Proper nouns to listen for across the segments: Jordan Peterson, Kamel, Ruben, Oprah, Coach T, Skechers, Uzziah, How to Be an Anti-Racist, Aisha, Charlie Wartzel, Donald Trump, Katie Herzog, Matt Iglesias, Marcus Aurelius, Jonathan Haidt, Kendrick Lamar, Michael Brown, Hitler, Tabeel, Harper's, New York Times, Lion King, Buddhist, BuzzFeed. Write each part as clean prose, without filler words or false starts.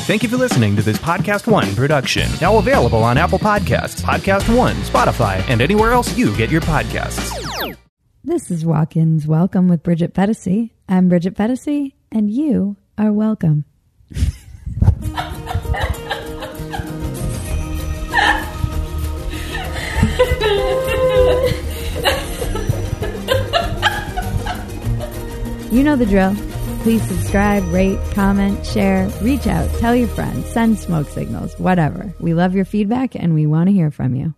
Thank you for listening to this Podcast One production. Now available on Apple Podcasts, Podcast One, Spotify, and anywhere else you get your podcasts. This is Walk-In's Welcome with Bridget Fetisi. I'm Bridget Fetisi, and you are welcome. You know the drill. Please subscribe, rate, comment, share, reach out, tell your friends, send smoke signals, whatever. We love your feedback and we want to hear from you.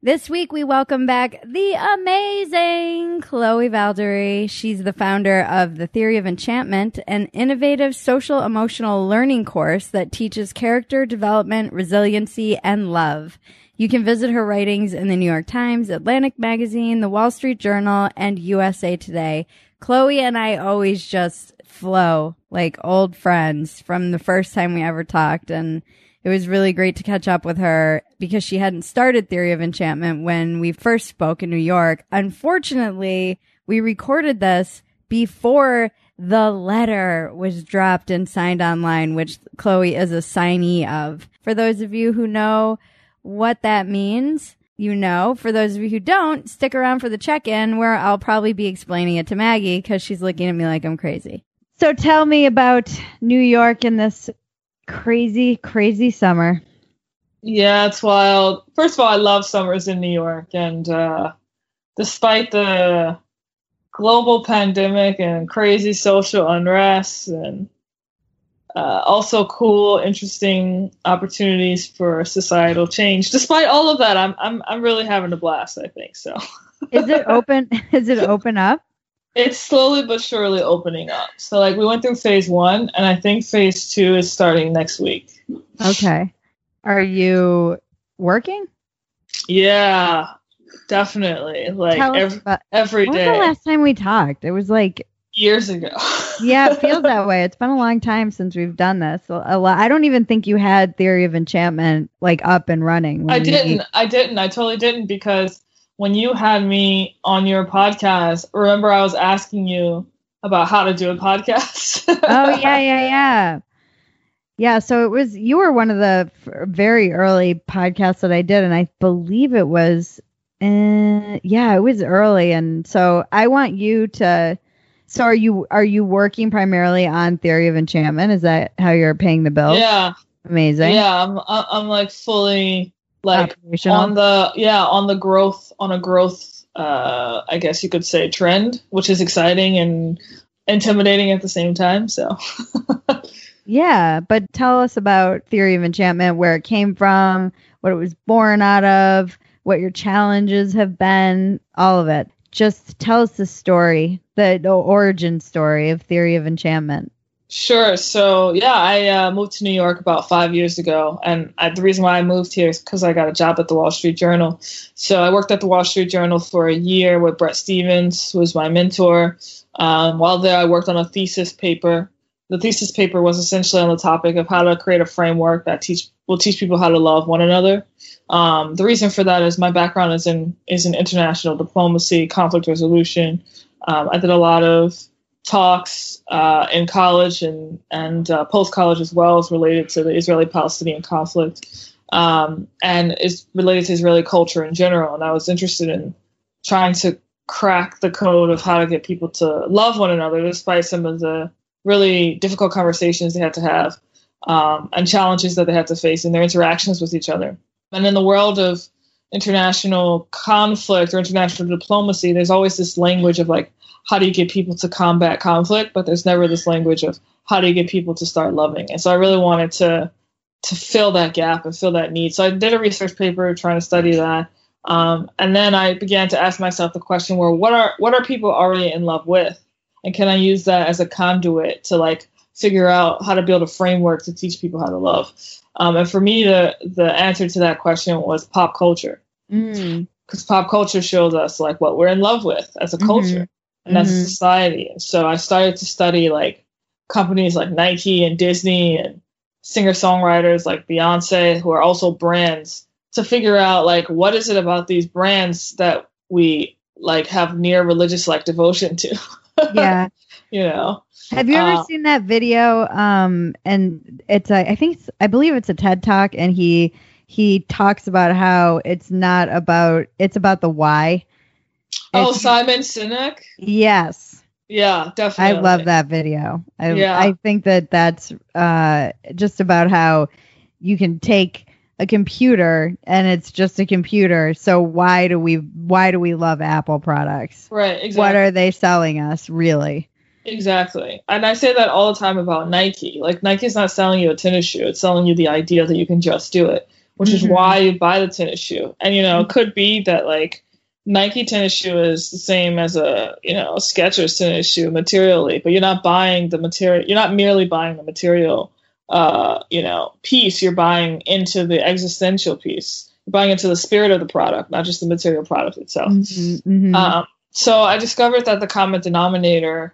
This week, we welcome back the amazing Chloe Valdary. She's the founder of the Theory of Enchantment, an innovative social-emotional learning course that teaches character development, resiliency, and love. You can visit her writings in the New York Times, Atlantic Magazine, the Wall Street Journal, and USA Today. Chloe and I always just flow like old friends from the first time we ever talked, and it was really great to catch up with her because she hadn't started Theory of Enchantment when we first spoke in New York. Unfortunately, we recorded this before the letter was dropped and signed online, which Chloe is a signee of. For those of you who know what that means, you know. For those of you who don't, stick around for the check-in where I'll probably be explaining it to Maggie because she's looking at me like I'm crazy. So tell me about New York in this crazy, crazy summer. Yeah, it's wild. First of all, I love summers in New York. And despite the global pandemic and crazy social unrest and also cool, interesting opportunities for societal change. Despite all of that, I'm really having a blast, I think. So is it open? Is it open up? It's slowly but surely opening up. So like we went through phase one and I think phase two is starting next week. Okay. Are you working? Yeah, definitely. Like every day. When was the last time we talked? It was like years ago. Yeah, it feels that way. It's been a long time since we've done this. I don't even think you had Theory of Enchantment like up and running. I didn't. I totally didn't, because when you had me on your podcast, remember I was asking you about how to do a podcast. Oh, yeah. Yeah, so it was, you were one of the very early podcasts that I did, and I believe it was, it was early. And so I want you to... So are you working primarily on Theory of Enchantment? Is that how you're paying the bills? Yeah. Amazing. Yeah, I'm like fully like on a growth I guess you could say trend, which is exciting and intimidating at the same time. So yeah, but tell us about Theory of Enchantment, where it came from, what it was born out of, what your challenges have been, all of it. Just tell us the story, the origin story of Theory of Enchantment. Sure. So, yeah, I moved to New York about 5 years ago. And the reason why I moved here is because I got a job at the Wall Street Journal. So I worked at the Wall Street Journal for a year with Brett Stevens, who was my mentor. While there, I worked on a thesis paper. The thesis paper was essentially on the topic of how to create a framework that will teach people how to love one another. The reason for that is my background is in international diplomacy, conflict resolution. I did a lot of talks in college and post-college as well, as related to the Israeli-Palestinian conflict and is related to Israeli culture in general. And I was interested in trying to crack the code of how to get people to love one another, despite some of the really difficult conversations they had to have and challenges that they had to face in their interactions with each other. And in the world of international conflict or international diplomacy, there's always this language of like, how do you get people to combat conflict? But there's never this language of how do you get people to start loving? And so I really wanted to fill that gap and fill that need. So I did a research paper trying to study that. And then I began to ask myself the question, well, what are people already in love with? And can I use that as a conduit to like figure out how to build a framework to teach people how to love. And for me, the answer to that question was pop culture. Mm. Because pop culture shows us like what we're in love with as a culture and as a society. And so I started to study like companies like Nike and Disney and singer-songwriters like Beyonce, who are also brands, to figure out like what is it about these brands that we like have near religious like devotion to. Yeah. You know. Have you ever seen that video? And it's I believe it's a TED Talk, and he talks about how it's not about, it's about the why. Oh, Simon Sinek? Yes. Yeah, definitely. I love that video. I think that's just about how you can take a computer and it's just a computer. So why do we love Apple products? Right, exactly. What are they selling us, really? Exactly. And I say that all the time about Nike. Like, Nike's not selling you a tennis shoe. It's selling you the idea that you can just do it, which is why you buy the tennis shoe. And, you know, it could be that, like, Nike tennis shoe is the same as a, you know, Skechers tennis shoe materially, but you're not buying the material. You're not merely buying the material, you know, piece. You're buying into the existential piece. You're buying into the spirit of the product, not just the material product itself. So I discovered that the common denominator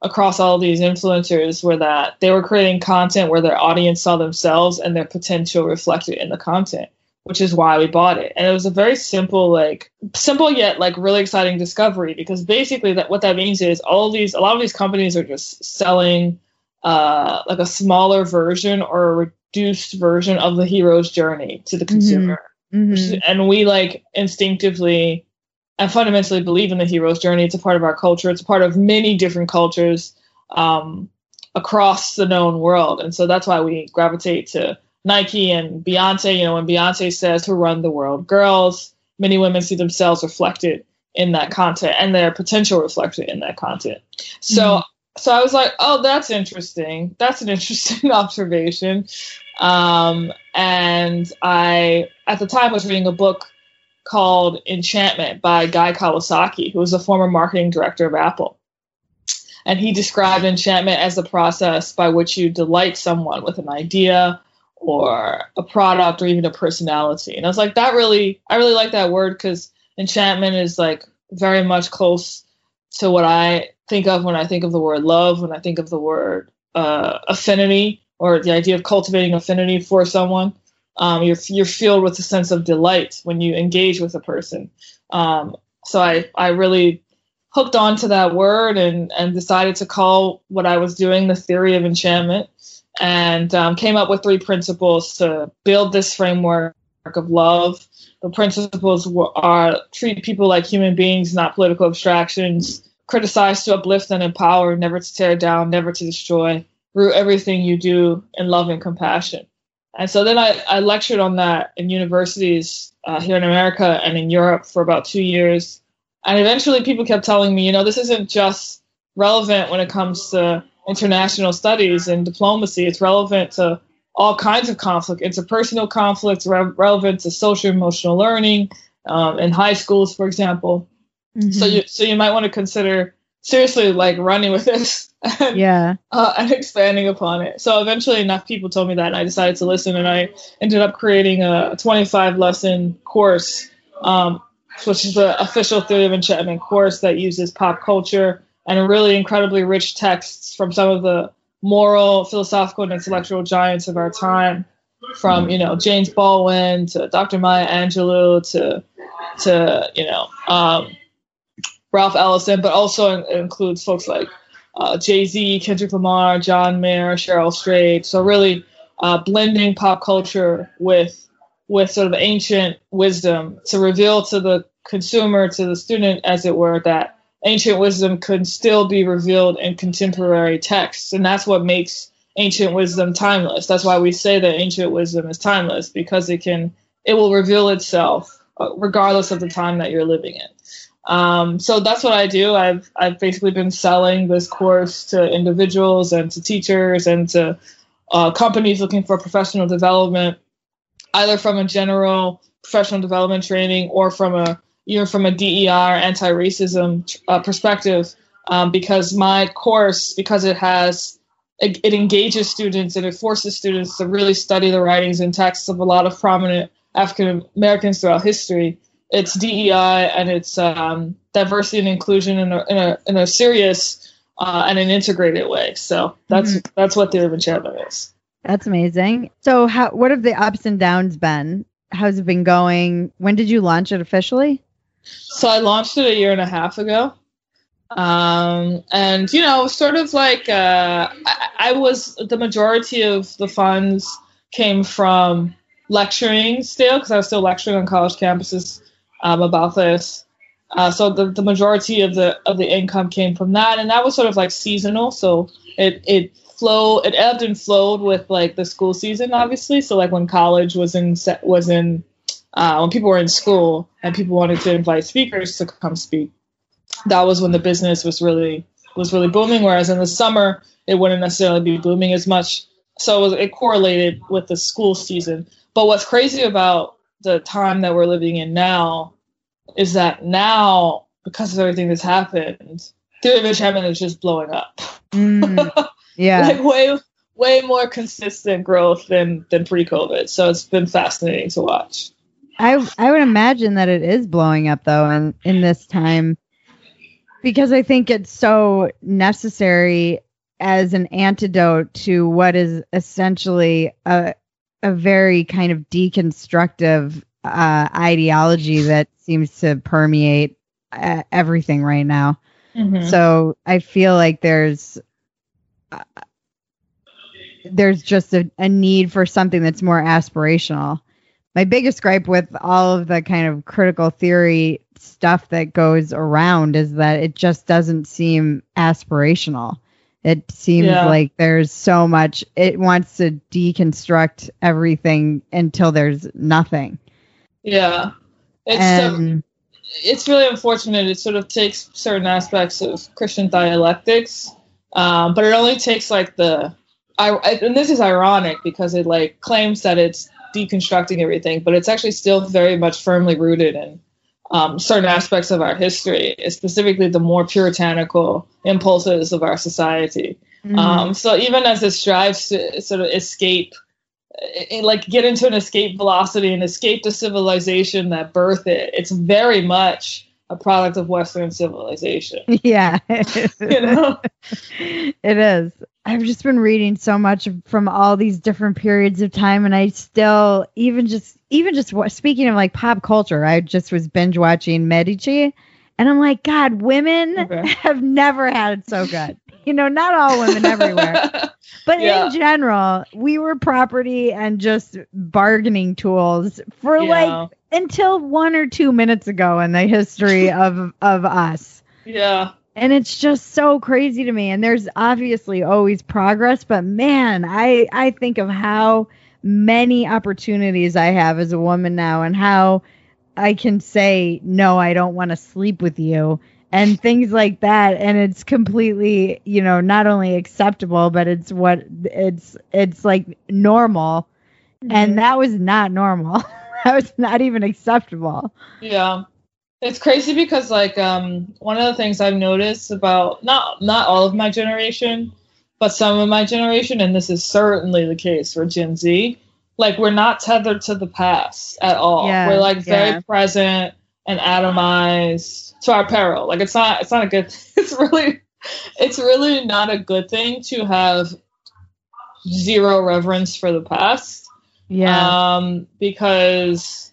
across all these influencers were that they were creating content where their audience saw themselves and their potential reflected in the content, which is why we bought it. And it was a very simple yet like really exciting discovery, because basically that what that means is a lot of these companies are just selling like a smaller version or a reduced version of the hero's journey to the consumer. And we like instinctively and fundamentally believe in the hero's journey. It's a part of our culture. It's a part of many different cultures across the known world. And so that's why we gravitate to Nike and Beyonce. You know, when Beyonce says to run the world, girls, many women see themselves reflected in that content and their potential reflected in that content. So I was like, oh, that's interesting. That's an interesting observation. And I, at the time, was reading a book called Enchantment by Guy Kawasaki, who was a former marketing director of Apple. And he described enchantment as the process by which you delight someone with an idea or a product or even a personality. And I was like, I really like that word, because enchantment is like very much close to what I think of when I think of the word love, when I think of the word affinity, or the idea of cultivating affinity for someone. You're filled with a sense of delight when you engage with a person. So I really hooked on to that word and decided to call what I was doing the theory of enchantment, and came up with three principles to build this framework of love. The principles are treat people like human beings, not political abstractions, criticize to uplift and empower, never to tear down, never to destroy, root everything you do in love and compassion. And so then I lectured on that in universities here in America and in Europe for about 2 years. And eventually people kept telling me, you know, this isn't just relevant when it comes to international studies and diplomacy. It's relevant to all kinds of conflict, interpersonal conflicts, relevant to social emotional learning in high schools, for example. So you might want to consider seriously like running with this and expanding upon it. So eventually enough people told me that, and I decided to listen, and I ended up creating a 25-lesson course, which is the official Theory of Enchantment course that uses pop culture and really incredibly rich texts from some of the moral, philosophical, and intellectual giants of our time, from, you know, James Baldwin to Dr. Maya Angelou to you know, Ralph Ellison, but also it includes folks like Jay-Z, Kendrick Lamar, John Mayer, Cheryl Strayed. So really blending pop culture with sort of ancient wisdom to reveal to the consumer, to the student, as it were, that ancient wisdom could still be revealed in contemporary texts. And that's what makes ancient wisdom timeless. That's why we say that ancient wisdom is timeless, because it will reveal itself regardless of the time that you're living in. So that's what I do. I've basically been selling this course to individuals and to teachers and to companies looking for professional development, either from a general professional development training or from a DER anti-racism perspective, because my course, because it has it engages students and it forces students to really study the writings and texts of a lot of prominent African Americans throughout history. It's DEI and it's diversity and inclusion in a serious and an integrated way. So that's what Theory of Enchantment is. That's amazing. So what have the ups and downs been? How's it been going? When did you launch it officially? So I launched it 1.5 years ago. And, you know, sort of like the majority of the funds came from lecturing still, because I was still lecturing on college campuses about this. So the majority of the income came from that. And that was sort of like seasonal. So it ebbed and flowed with like the school season, obviously. So like when college when people were in school and people wanted to invite speakers to come speak, that was when the business was really booming. Whereas in the summer, it wouldn't necessarily be booming as much. So it correlated with the school season. But what's crazy about the time that we're living in now is that now, because of everything that's happened, Theory of Enchantment is just blowing up. Yeah. Like way more consistent growth than pre-COVID. So it's been fascinating to watch. I would imagine that it is blowing up though in this time, because I think it's so necessary as an antidote to what is essentially a very kind of deconstructive ideology that seems to permeate everything right now. Mm-hmm. So I feel like there's just a need for something that's more aspirational. My biggest gripe with all of the kind of critical theory stuff that goes around is that it just doesn't seem aspirational. It seems like there's so much, it wants to deconstruct everything until there's nothing. Yeah. It's really unfortunate. It sort of takes certain aspects of Christian dialectics, but it only takes like and this is ironic because it like claims that it's deconstructing everything, but it's actually still very much firmly rooted in certain aspects of our history, specifically the more puritanical impulses of our society. Mm-hmm. So even as it strives to sort of escape, like get into an escape velocity and escape the civilization that birthed it, it's very much a product of Western civilization. Yeah. You know? It is. I've just been reading so much from all these different periods of time, and I still, even just speaking of like pop culture, I just was binge watching Medici, and I'm like, God, women have never had it so good. You know, not all women everywhere, but in general, we were property and just bargaining tools for like until 1 or 2 minutes ago in the history of us. Yeah. And it's just so crazy to me. And there's obviously always progress, but man, I think of how many opportunities I have as a woman now and how I can say, no, I don't want to sleep with you and things like that. And it's completely, you know, not only acceptable, but it's what it's like normal. Mm-hmm. And that was not normal. That was not even acceptable. Yeah. It's crazy because, like, one of the things I've noticed about not all of my generation, but some of my generation, and this is certainly the case for Gen Z, like, we're not tethered to the past at all. Yeah, we're, like, very present and atomized to our peril. Like, it's not a good, it's really not a good thing to have zero reverence for the past. Yeah. Because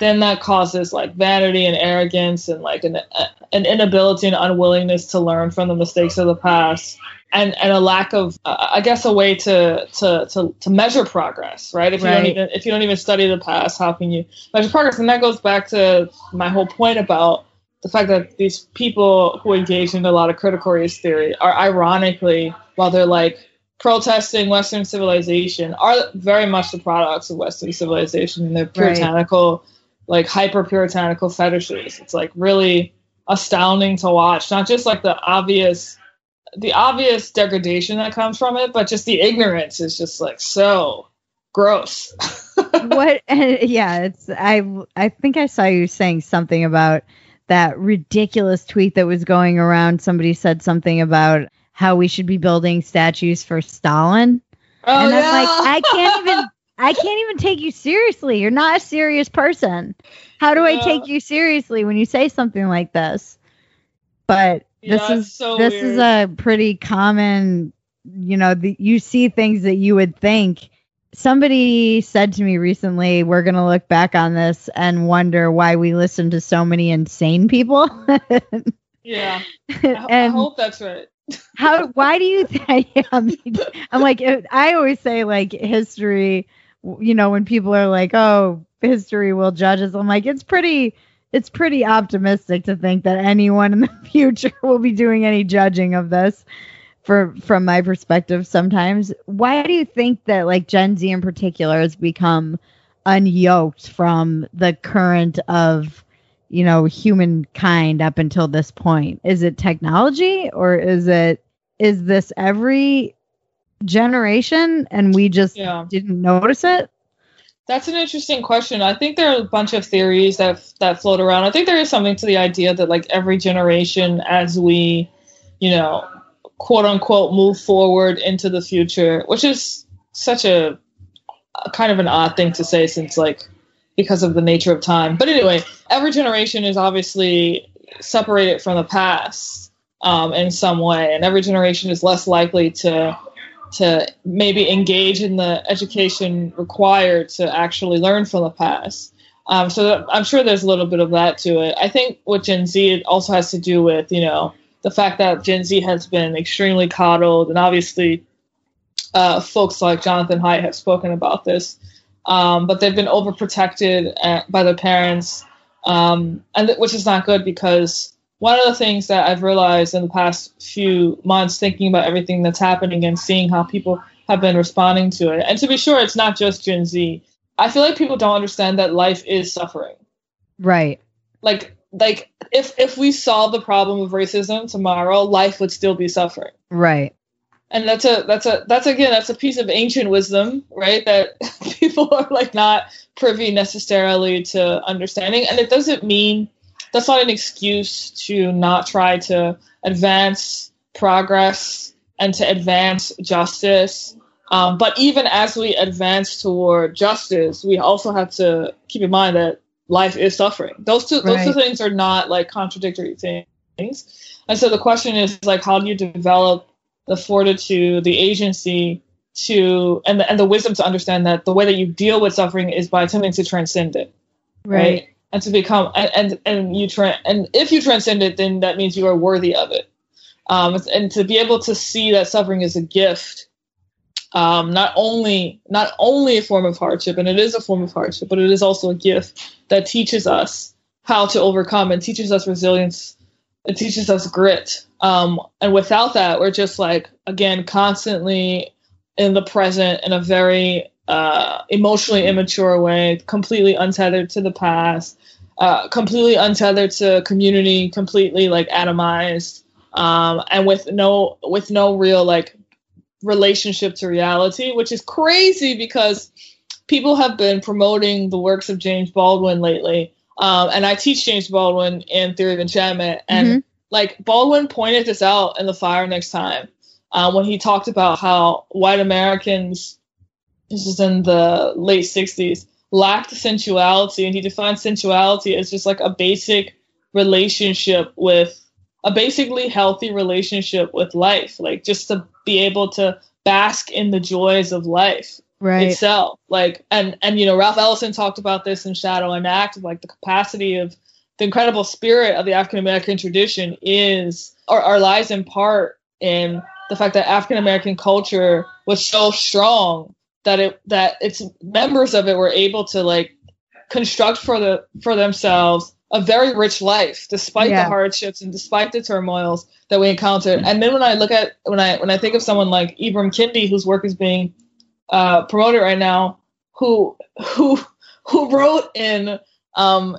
then that causes like vanity and arrogance and like an inability and unwillingness to learn from the mistakes of the past and a lack of, I guess, a way to measure progress, right? If you don't even study the past, how can you measure progress? And that goes back to my whole point about the fact that these people who engage in a lot of critical race theory are ironically, while they're like protesting Western civilization, are very much the products of Western civilization and their puritanical like hyper puritanical fetishes. It's like really astounding to watch, not just like the obvious degradation that comes from it, but just the ignorance is just like so gross. It's I think I saw you saying something about that ridiculous tweet that was going around. Somebody said something about how we should be building statues for Stalin. Oh, and I'm like, I can't even take you seriously. You're not a serious person. How do I take you seriously when you say something like this? But this is a pretty common, you see things that you would think. Somebody said to me recently, we're going to look back on this and wonder why we listened to so many insane people. Yeah. I hope that's right. Why do you think? I'm like, I always say, like, history, when people are like, oh, history will judge us. I'm like, it's pretty optimistic to think that anyone in the future will be doing any judging of this. From my perspective, sometimes, why do you think that like Gen Z in particular has become unyoked from the current of, humankind up until this point? Is it technology, or is this every generation and we just didn't notice it? That's an interesting question. I think there are a bunch of theories that float around. I think there is something to the idea that like every generation, as we, quote unquote, move forward into the future, which is such a kind of an odd thing to say since because of the nature of time. But anyway, every generation is obviously separated from the past in some way. And every generation is less likely to maybe engage in the education required to actually learn from the past. So I'm sure there's a little bit of that to it. I think with Gen Z, it also has to do with, the fact that Gen Z has been extremely coddled, and obviously folks like Jonathan Haidt have spoken about this, but they've been overprotected by their parents, which is not good, because one of the things that I've realized in the past few months, thinking about everything that's happening and seeing how people have been responding to it, and to be sure, it's not just Gen Z. I feel like people don't understand that life is suffering. Right. Like if we solved the problem of racism tomorrow, life would still be suffering. Right. And that's a piece of ancient wisdom, right? That people are like not privy necessarily to understanding. And it doesn't mean, that's not an excuse to not try to advance progress and to advance justice. But even as we advance toward justice, we also have to keep in mind that life is suffering. Those two things are not like contradictory things. And so the question is like, how do you develop the fortitude, the agency to, and the wisdom to understand that the way that you deal with suffering is by attempting to transcend it. Right. And to become, and if you transcend it, then that means you are worthy of it. And to be able to see that suffering is a gift, not only a form of hardship, and it is a form of hardship, but it is also a gift that teaches us how to overcome and teaches us resilience. It teaches us grit. And without that, we're just like, again, constantly in the present in a very emotionally immature way, completely untethered to the past, completely untethered to community, completely like atomized, and with no real like relationship to reality, which is crazy because people have been promoting the works of James Baldwin lately. And I teach James Baldwin in Theory of Enchantment. And Baldwin pointed this out in The Fire Next Time when he talked about how white Americans, this is in the late 60s, lacked sensuality. And he defined sensuality as just like a basically healthy relationship with life, like just to be able to bask in the joys of life itself. Like, and Ralph Ellison talked about this in Shadow and Act, like the capacity of the incredible spirit of the African-American tradition is, or lies in part in the fact that African-American culture was so strong that its members of it were able to like construct for themselves a very rich life, despite the hardships and despite the turmoils that we encountered. And then when I think of someone like Ibram Kendi, whose work is being promoted right now, who wrote in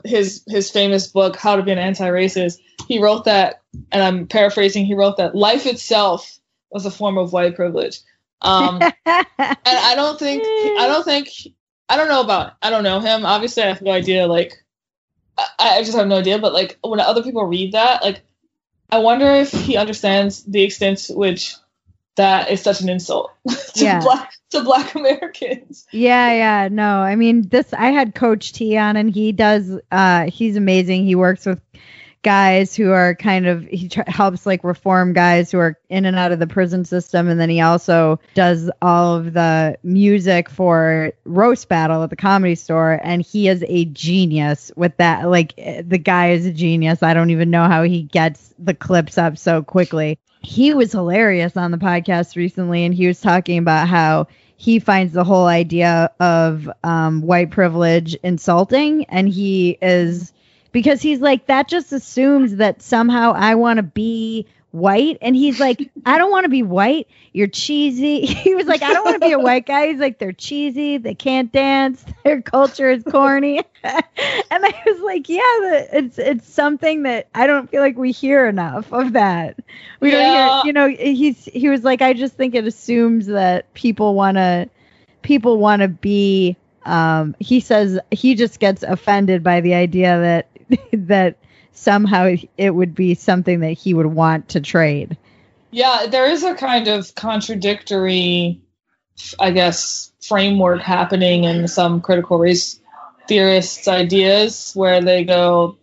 his famous book How to Be an Anti-Racist, he wrote that, and I'm paraphrasing, he wrote that life itself was a form of white privilege. And I don't know him. Obviously, I have no idea. But like when other people read that, like I wonder if he understands the extent to which that is such an insult to black Americans. No, I mean, I had Coach T on, and he does, he's amazing. He works with guys who are helps like reform guys who are in and out of the prison system. And then he also does all of the music for Roast Battle at the Comedy Store. And he is a genius with that. Like, the guy is a genius. I don't even know how he gets the clips up so quickly. He was hilarious on the podcast recently. And he was talking about how he finds the whole idea of white privilege insulting. And he is... because he's like, that just assumes that somehow I want to be white. And he's like, I don't want to be white. You're cheesy. He was like, I don't want to be a white guy. He's like, they're cheesy. They can't dance. Their culture is corny. And I was like, it's something that I don't feel like we hear enough of that. We don't hear, he was like, I just think it assumes that people want to be, he says he just gets offended by the idea that somehow it would be something that he would want to trade. Yeah, there is a kind of contradictory, I guess, framework happening in some critical race theorists' ideas where they talk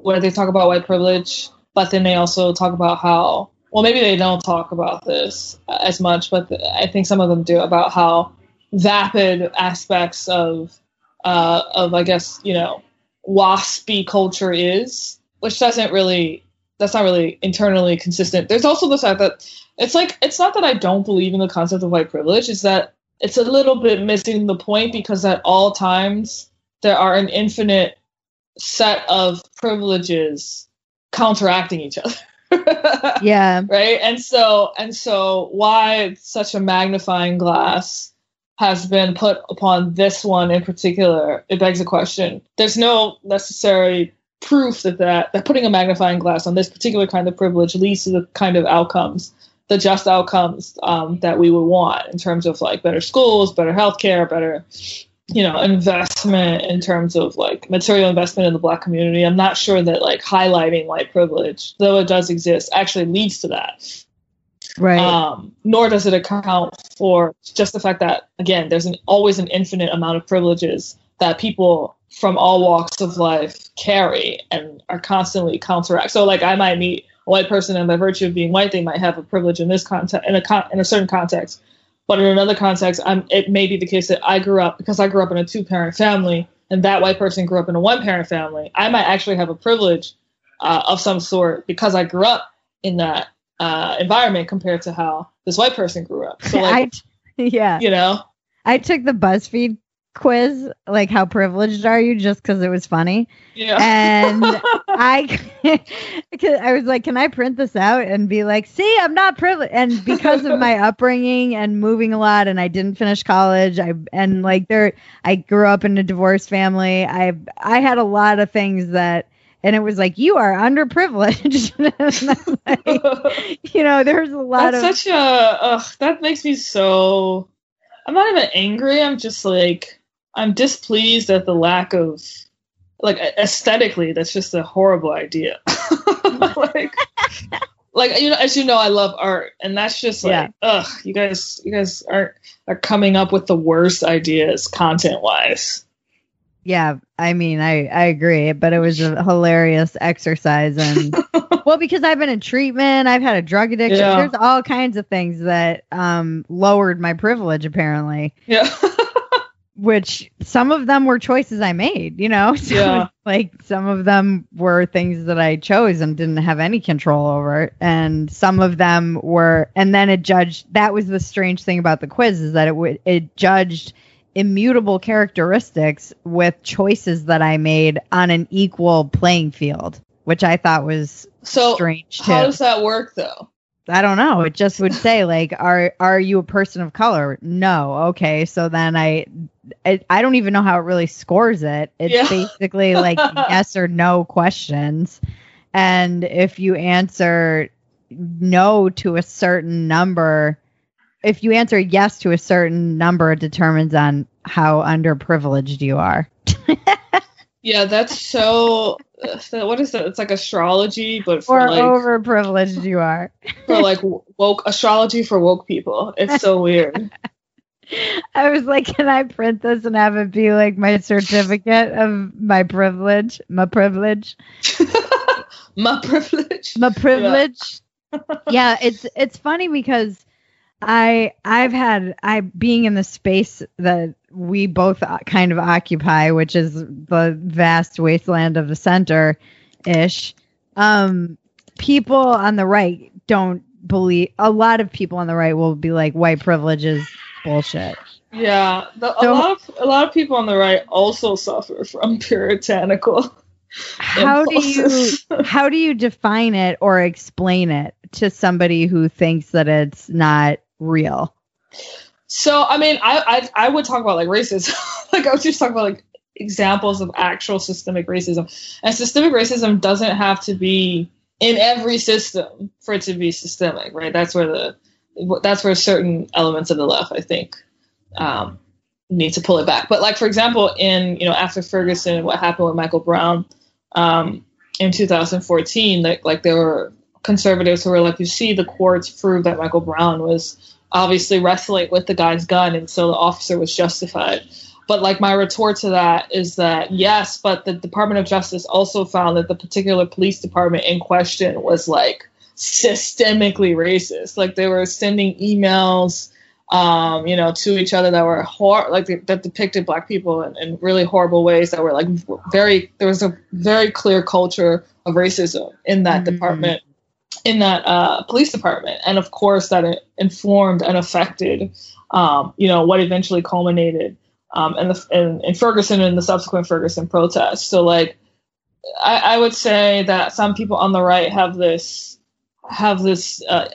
about white privilege, but then they also talk about how, well, maybe they don't talk about this as much, but I think some of them do, about how vapid aspects of I guess, WASPy culture is, which that's not really internally consistent. There's also the fact that it's not that I don't believe in the concept of white privilege, it's that it's a little bit missing the point, because at all times there are an infinite set of privileges counteracting each other. Yeah. Right. And so why such a magnifying glass has been put upon this one in particular, it begs a question. There's no necessary proof that putting a magnifying glass on this particular kind of privilege leads to the kind of outcomes, the just outcomes that we would want in terms of like better schools, better healthcare, better, investment in terms of like material investment in the black community. I'm not sure that like highlighting white privilege, though it does exist, actually leads to that. Right. Nor does it account for just the fact that, again, there's always an infinite amount of privileges that people from all walks of life carry and are constantly counteract. So, like, I might meet a white person, and by virtue of being white, they might have a privilege in this context, in a certain context, but in another context, it may be the case that I grew up in a 2-parent family, and that white person grew up in a 1-parent family. I might actually have a privilege of some sort because I grew up in that environment compared to how this white person grew up. So like, I took the BuzzFeed quiz, like how privileged are you, just because it was funny. Yeah. And I was like, can I print this out and be like, see, I'm not privileged. And because of my upbringing and moving a lot, and I didn't finish college, I grew up in a divorced family. I had a lot of things that. And it was like, you are underprivileged. Like, there's a lot of... That's such a... that makes me so... I'm not even angry. I'm just like... I'm displeased at the lack of... Like, aesthetically, that's just a horrible idea. As you know, I love art. And that's just like, you guys are coming up with the worst ideas content-wise. Yeah, I mean, I agree, but it was a hilarious exercise. And well, because I've been in treatment, I've had a drug addiction. Yeah. There's all kinds of things that lowered my privilege, apparently. Yeah. Which some of them were choices I made, So, yeah. Like some of them were things that I chose and didn't have any control over. And some of them were, and then it judged. That was the strange thing about the quiz, is that it judged immutable characteristics with choices that I made on an equal playing field, which I thought was strange too. How does that work though? I don't know. It just would say like, are you a person of color? No. Okay. So then I don't even know how it really scores it. It's basically like yes or no questions. And if you answer no to a certain number, if you answer yes to a certain number, it determines on how underprivileged you are. Yeah, that's so. What is that? It's like astrology, but for or like overprivileged you are. For like woke astrology for woke people. It's so weird. I was like, can I print this and have it be like my certificate of my privilege? My privilege. My privilege. My privilege. Yeah. Yeah, it's funny because I've had being in the space that we both kind of occupy, which is the vast wasteland of the center ish. People on the right don't believe, a lot of people on the right will be like, white privilege is bullshit. Yeah. A lot of people on the right also suffer from puritanical. How do you define it or explain it to somebody who thinks that it's not real? So, I mean, I would talk about like racism. Like I was just talking about like examples of actual systemic racism. And systemic racism doesn't have to be in every system for it to be systemic, right? That's where certain elements of the left, I think, need to pull it back. But like, for example, in, you know, after Ferguson, what happened with Michael Brown in 2014, like there were conservatives who were like, you see, the courts proved that Michael Brown was obviously wrestling with the guy's gun, and so the officer was justified. But like, my retort to that is that, yes, but the Department of Justice also found that the particular police department in question was like systemically racist. Like, they were sending emails, you know, to each other that were that depicted black people in really horrible ways that were like there was a very clear culture of racism in that department, in that police department. And of course that it informed and affected, you know, what eventually culminated in Ferguson and the subsequent Ferguson protests. So like, I would say that some people on the right have this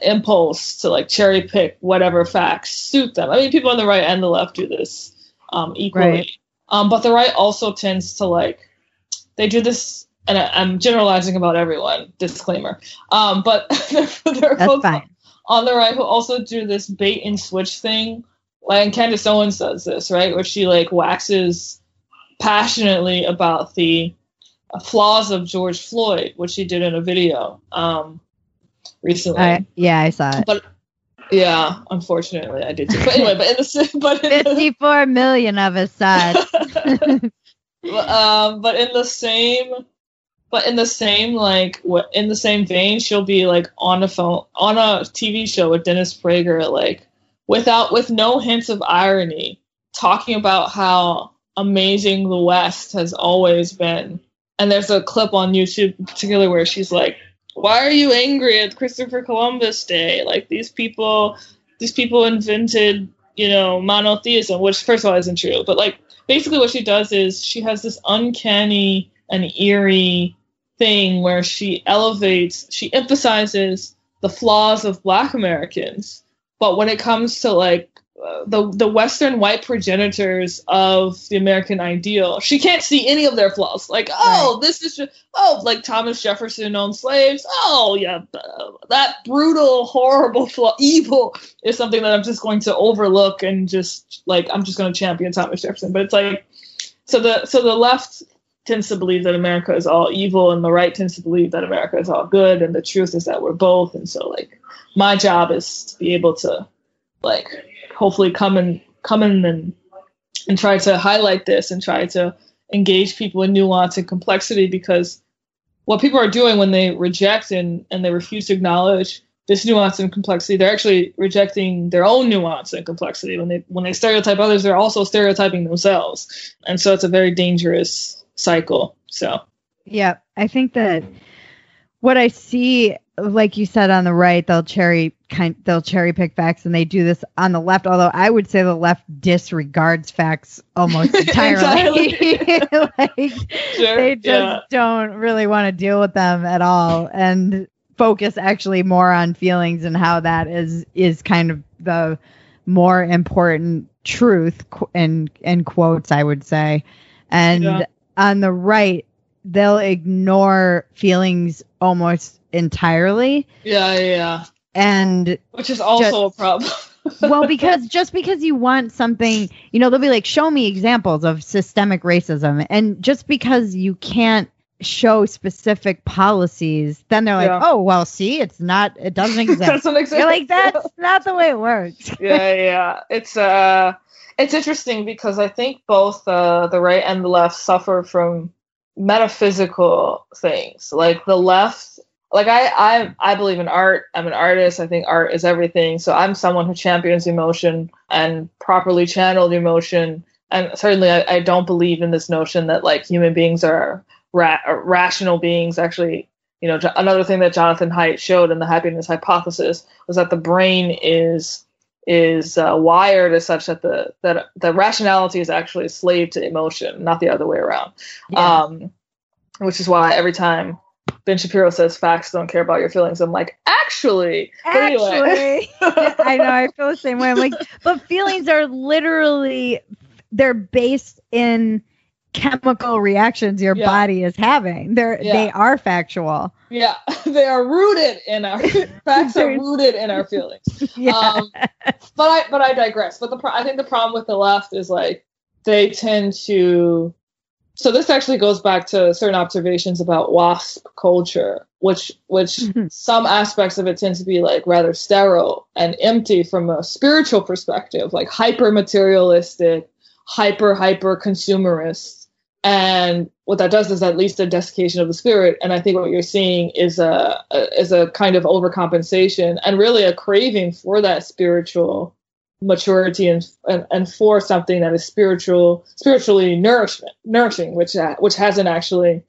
impulse to like cherry pick whatever facts suit them. I mean, people on the right and the left do this equally. Right. But the right also tends to like, they do this, and I'm generalizing about everyone, disclaimer. But there are folks on the right who also do this bait and switch thing. Like, and Candace Owens does this, right? Where she like waxes passionately about the flaws of George Floyd, which she did in a video. Recently, I saw it. But yeah, unfortunately, I did too. But anyway, but 54 million of us saw it. but in the same vein, she'll be like on a TV show with Dennis Prager, like with no hints of irony, talking about how amazing the West has always been. And there's a clip on YouTube, in particular, where she's like, why are you angry at Christopher Columbus Day? Like, these people invented, you know, monotheism, which first of all isn't true. But like, basically what she does is she has this uncanny and eerie thing where she emphasizes the flaws of Black Americans. But when it comes to like the Western white progenitors of the American ideal, she can't see any of their flaws. Like, oh, right. This is just, like Thomas Jefferson owned slaves. Oh, yeah, that brutal, horrible flaw, evil is something that I'm just going to overlook and just like, I'm just going to champion Thomas Jefferson. But it's like, so the left tends to believe that America is all evil, and the right tends to believe that America is all good. And the truth is that we're both. And so like, my job is to be able to like, hopefully come in and try to highlight this and try to engage people in nuance and complexity, because what people are doing when they reject and they refuse to acknowledge this nuance and complexity, they're actually rejecting their own nuance and complexity. When they stereotype others, they're also stereotyping themselves. And so it's a very dangerous cycle. So, yeah, I think that what I see, like you said, on the right, they'll cherry pick facts, and they do this on the left. Although I would say the left disregards facts almost entirely. Like, sure, they just don't really want to deal with them at all, and focus actually more on feelings and how that is kind of the more important truth, in quotes, I would say. And on the right, they'll ignore feelings almost entirely. Yeah. And which is also a problem. Well, because just because you want something, you know, they'll be like, show me examples of systemic racism. And just because you can't show specific policies, then they're like, oh, well, see, it doesn't exist. You're like, that's not the way it works. It's interesting because I think both the right and the left suffer from metaphysical things. Like the left, like I believe in art. I'm an artist. I think art is everything. So I'm someone who champions emotion and properly channeled emotion. And certainly I don't believe in this notion that like human beings are rational beings. Actually, you know, another thing that Jonathan Haidt showed in the happiness hypothesis was that the brain is wired as such that the rationality is actually a slave to emotion, not the other way around. Yeah. Which is why every time Ben Shapiro says facts don't care about your feelings, I'm like, actually. Anyway. I know, I feel the same way. I'm like, but feelings are literally, they're based in chemical reactions your body is having. They are factual. Yeah, they are rooted in our facts are rooted in our feelings. Yeah. But I digress. But I think the problem with the left is like they tend to. So this actually goes back to certain observations about WASP culture, which some aspects of it tend to be like rather sterile and empty from a spiritual perspective, like hyper materialistic, hyper consumerist. And what that does is at least a desiccation of the spirit. And I think what you're seeing is a kind of overcompensation and really a craving for that spiritual maturity and for something that is spiritually nourishing, which hasn't actually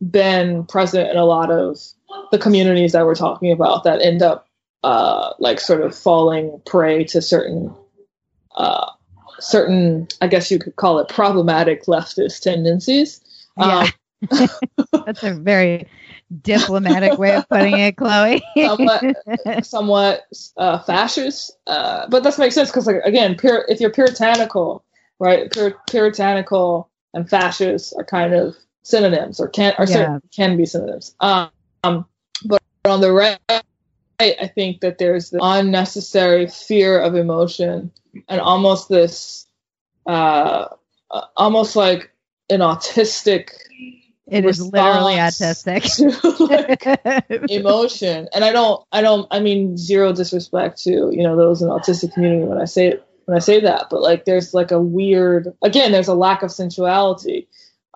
been present in a lot of the communities that we're talking about that end up like sort of falling prey to certain, I guess you could call it problematic leftist tendencies. That's a very diplomatic way of putting it, Chloe. somewhat fascist, but that makes sense because, like, again, if you're puritanical, right? Puritanical and fascist are kind of synonyms, or can be synonyms. But on the right, I think that there's the unnecessary fear of emotion and almost this, almost like an autistic. It is literally autistic to, like, emotion, and I don't. I mean, zero disrespect to, you know, those in the autistic community when I say that, but like there's like a weird. Again, there's a lack of sensuality.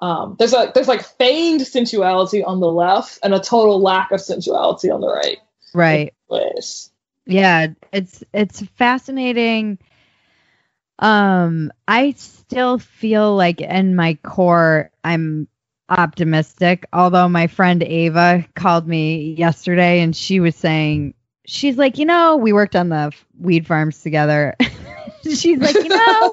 There's like feigned sensuality on the left and a total lack of sensuality on the right. Right. Yeah, it's fascinating. I still feel like in my core I'm optimistic, although my friend Ava called me yesterday and she was saying, she's like, you know, we worked on the weed farms together. She's like, you know,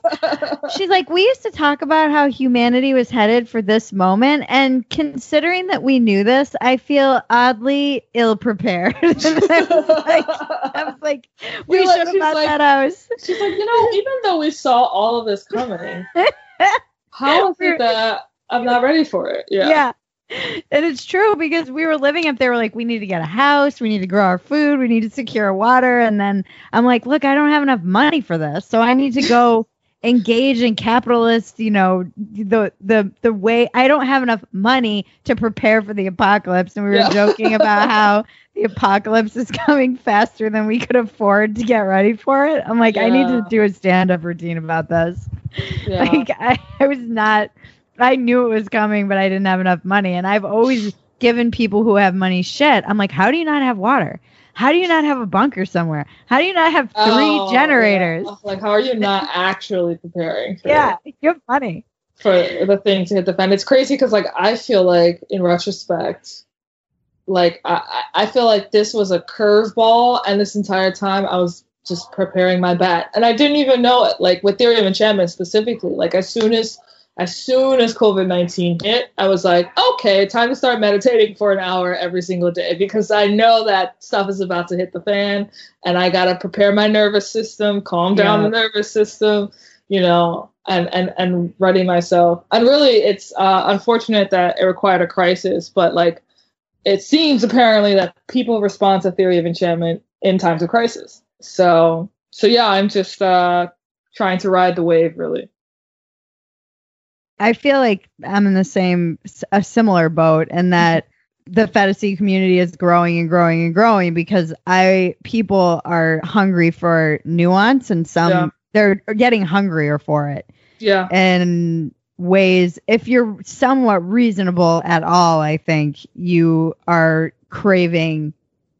she's like, we used to talk about how humanity was headed for this moment. And considering that we knew this, I feel oddly ill-prepared. I was like, we should have bought that house. She's like, you know, even though we saw all of this coming, how is it that I'm not ready for it? Yeah. Yeah. And it's true because we were living up there. We're like, we need to get a house. We need to grow our food. We need to secure water. And then I'm like, look, I don't have enough money for this. So I need to go engage in capitalist, you know, the way I don't have enough money to prepare for the apocalypse. And we were joking about how the apocalypse is coming faster than we could afford to get ready for it. I'm like, I need to do a stand-up routine about this. Yeah. Like I was not... I knew it was coming, but I didn't have enough money. And I've always given people who have money shit. I'm like, how do you not have water? How do you not have a bunker somewhere? How do you not have three generators? Yeah. Like, how are you not actually preparing? You have money. For the thing to hit the fan. It's crazy because, like, I feel like, in retrospect, like, I feel like this was a curveball. And this entire time I was just preparing my bat. And I didn't even know it. Like, with Theory of Enchantment specifically, like, as soon as COVID-19 hit, I was like, okay, time to start meditating for an hour every single day because I know that stuff is about to hit the fan and I got to prepare my nervous system, calm down the nervous system, you know, and ready myself. And really, it's unfortunate that it required a crisis, but like it seems apparently that people respond to Theory of Enchantment in times of crisis. So So yeah, I'm just trying to ride the wave, really. I feel like I'm in the similar boat, and that the fantasy community is growing and growing and growing because people are hungry for nuance, and they're getting hungrier for it. Yeah. And ways, if you're somewhat reasonable at all, I think you are craving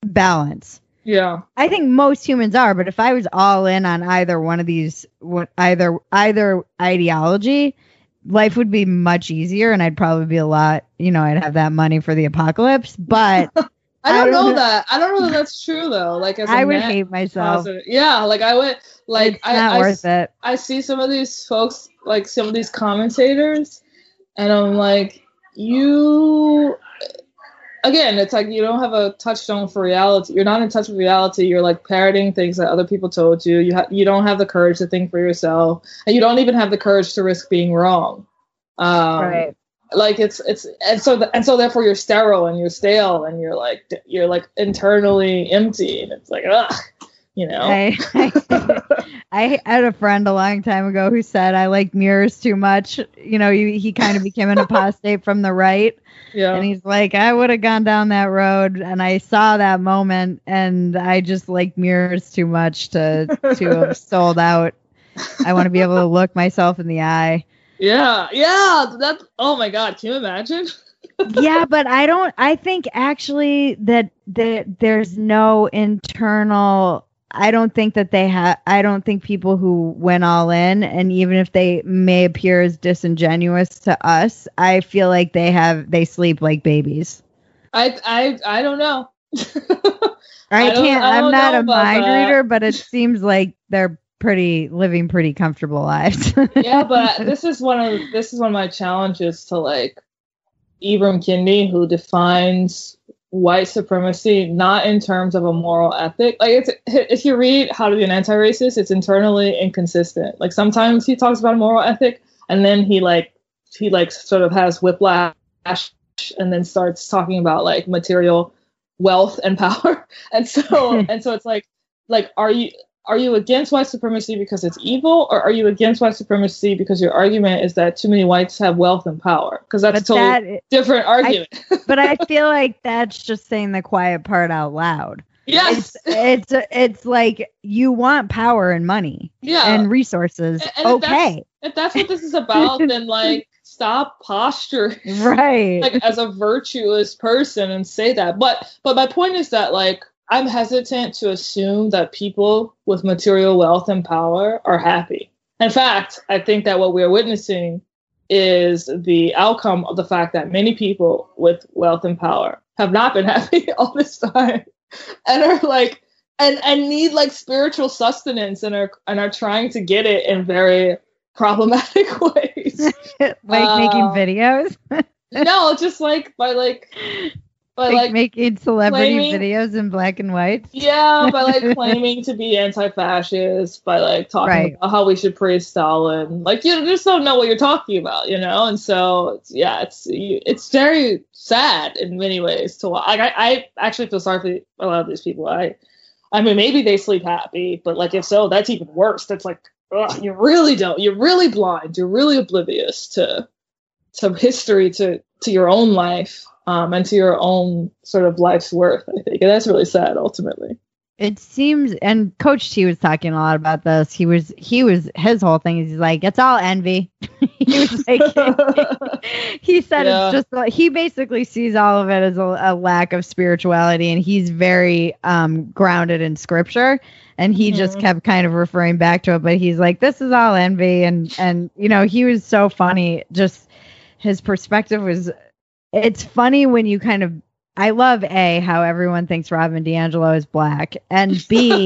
balance. Yeah. I think most humans are, but if I was all in on either one of these, either ideology, life would be much easier, and I'd probably be I'd have that money for the apocalypse, but I don't know that that's true though. Like, as I would hate myself. Yeah. Like I would, like, it's not worth it. I see some of these folks, like some of these commentators, and I'm like, it's like, you don't have a touchstone for reality. You're not in touch with reality. You're like parroting things that other people told you. You don't have the courage to think for yourself, and you don't even have the courage to risk being wrong. Right. Like so therefore you're sterile and you're stale and you're like internally empty, and it's like, ugh, you know. I had a friend a long time ago who said, I like mirrors too much. You know, he kind of became an apostate from the right. Yeah. And he's like, I would have gone down that road, and I saw that moment, and I just like mirrors too much to have sold out. I want to be able to look myself in the eye. Yeah. Yeah. That's, oh my God. Can you imagine? Yeah. But I think actually that there's no internal, I don't think people who went all in, and even if they may appear as disingenuous to us, I feel like they sleep like babies. I don't know. I'm not a mind reader, but it seems like they're living pretty comfortable lives. Yeah. But this is one of my challenges to like Ibram Kendi, who defines white supremacy not in terms of a moral ethic. Like, if you read How to Be an Anti-Racist, it's internally inconsistent. Like, sometimes he talks about a moral ethic, and then he sort of has whiplash, and then starts talking about like material wealth and power. And so it's like are you against white supremacy because it's evil, or are you against white supremacy because your argument is that too many whites have wealth and power? Because that's a totally different argument. But I feel like that's just saying the quiet part out loud. Yes. It's like, you want power and money and resources. And okay. If that's what this is about, then like, stop posturing, right? Like, as a virtuous person, and say that. But my point is that, like, I'm hesitant to assume that people with material wealth and power are happy. In fact, I think that what we're witnessing is the outcome of the fact that many people with wealth and power have not been happy all this time, and are like, and need like spiritual sustenance, and are trying to get it in very problematic ways. Like making videos? No, just like by like... By making celebrity videos in black and white. Yeah, by like claiming to be anti-fascist, by like talking about how we should praise Stalin. Like, you just don't know what you're talking about, you know? And so, yeah, it's very sad in many ways to watch. Like, I actually feel sorry for a lot of these people. I mean, maybe they sleep happy, but like, if so, that's even worse. That's like, ugh, you really don't. You're really blind. You're really oblivious to history, to your own life. And to your own sort of life's worth, I think. And that's really sad, ultimately. It seems, and Coach T was talking a lot about this. He was his whole thing is, he's like, it's all envy. He was like, he said it's just, like, he basically sees all of it as a lack of spirituality, and he's very grounded in scripture. And he just kept kind of referring back to it, but he's like, this is all envy. And you know, he was so funny. Just his perspective was, it's funny when you kind of, I love A, how everyone thinks Robin DiAngelo is black, and B,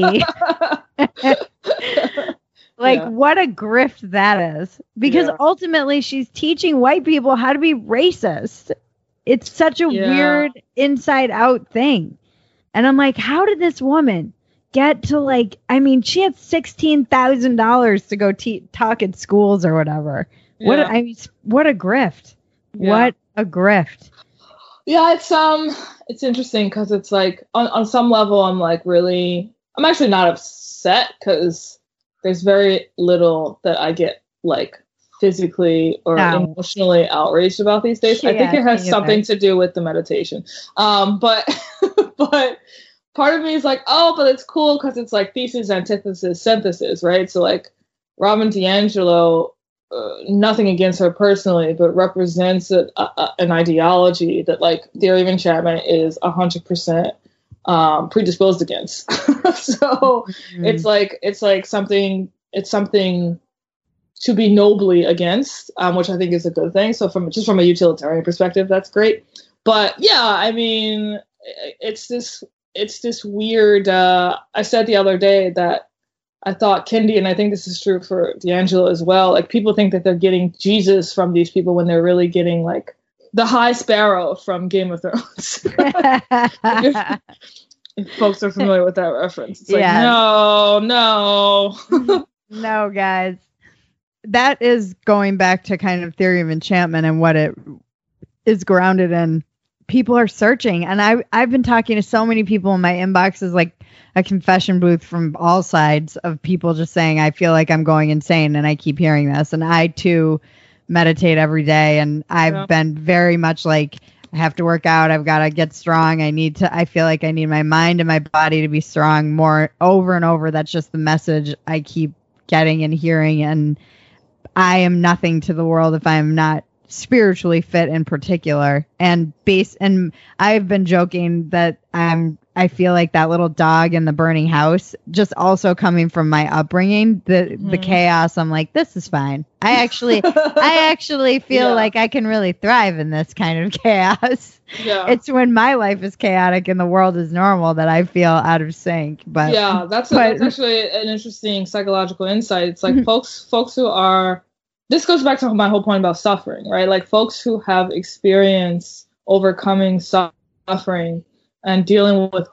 like what a grift that is, because ultimately she's teaching white people how to be racist. It's such a weird inside out thing. And I'm like, how did this woman get to like, I mean, she had $16,000 to go talk at schools or whatever. Yeah. What a grift. Yeah. What a grift. Yeah, it's interesting because it's like on some level I'm like really I'm actually not upset because there's very little that I get like physically or emotionally outraged about these days. I think it has something to do with the meditation. But part of me is like, oh, but it's cool because it's like thesis, antithesis, synthesis, right? So like Robin DiAngelo, nothing against her personally, but represents an ideology that like Theory of Enchantment is 100% predisposed against. So it's something to be nobly against, which I think is a good thing. So from a utilitarian perspective, that's great. But yeah, I mean, it's this weird, I said the other day that I thought Kendi, and I think this is true for DiAngelo as well, like people think that they're getting Jesus from these people when they're really getting like the High Sparrow from Game of Thrones. If folks are familiar with that reference. It's like, no. No, guys. That is going back to kind of Theory of Enchantment and what it is grounded in. People are searching. And I've been talking to so many people in my inbox, is like a confession booth from all sides of people just saying, I feel like I'm going insane and I keep hearing this. And I too meditate every day. And I've been very much like, I have to work out. I've got to get strong. I feel like I need my mind and my body to be strong more, over and over. That's just the message I keep getting and hearing. And I am nothing to the world if I'm not spiritually fit in particular. And I've been joking that I feel like that little dog in the burning house, just also coming from my upbringing, the chaos. I'm like, this is fine. I actually feel like I can really thrive in this kind of chaos. Yeah. It's when my life is chaotic and the world is normal that I feel out of sync. But yeah, that's actually an interesting psychological insight. It's like folks who are, this goes back to my whole point about suffering, right? Like folks who have experience overcoming suffering and dealing with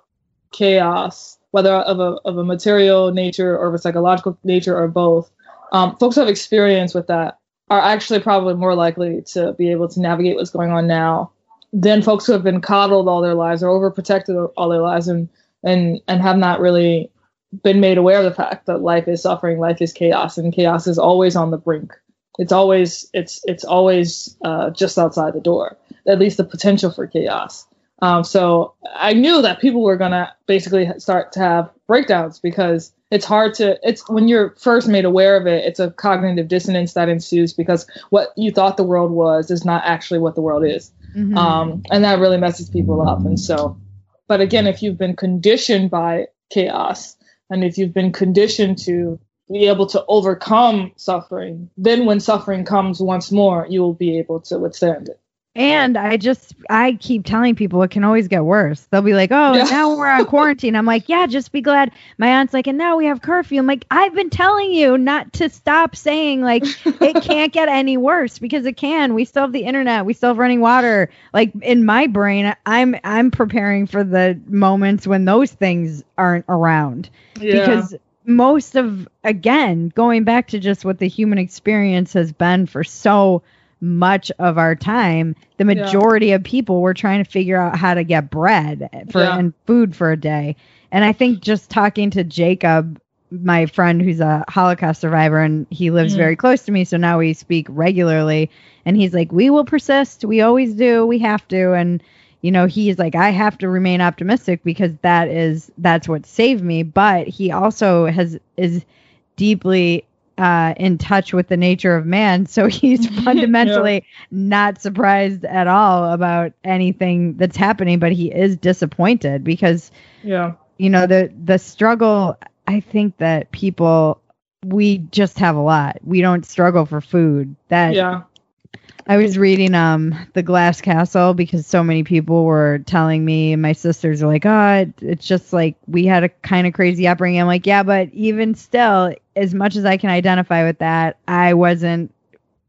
chaos, whether of a material nature or of a psychological nature or both, folks who have experience with that are actually probably more likely to be able to navigate what's going on now than folks who have been coddled all their lives or overprotected all their lives and have not really been made aware of the fact that life is suffering, life is chaos, and chaos is always on the brink. It's always just outside the door, at least the potential for chaos. So I knew that people were going to basically start to have breakdowns because it's when you're first made aware of it, it's a cognitive dissonance that ensues because what you thought the world was is not actually what the world is. Mm-hmm. And that really messes people up. And so, but again, if you've been conditioned by chaos and if you've been conditioned to be able to overcome suffering, then when suffering comes once more, you will be able to withstand it. And I keep telling people it can always get worse. They'll be like, oh, now we're on quarantine. I'm like, yeah, just be glad. My aunt's like, and now we have curfew. I'm like, I've been telling you not to stop saying like it can't get any worse because it can. We still have the internet. We still have running water. Like in my brain, I'm preparing for the moments when those things aren't around because most of, again, going back to just what the human experience has been for so much of our time, the majority of people were trying to figure out how to get bread and food for a day. And I think just talking to Jacob, my friend who's a Holocaust survivor, and he lives very close to me, so now we speak regularly, and he's like, we will persist. We always do. We have to. And, you know, he's like, I have to remain optimistic because that's what saved me. But he also is deeply in touch with the nature of man. So he's fundamentally not surprised at all about anything that's happening, but he is disappointed because, you know, the struggle, I think that people, we just have a lot. We don't struggle for food. I was reading The Glass Castle because so many people were telling me, and my sisters are like, oh, it's just like we had a kind of crazy upbringing. I'm like, yeah, but even still, as much as I can identify with that, I wasn't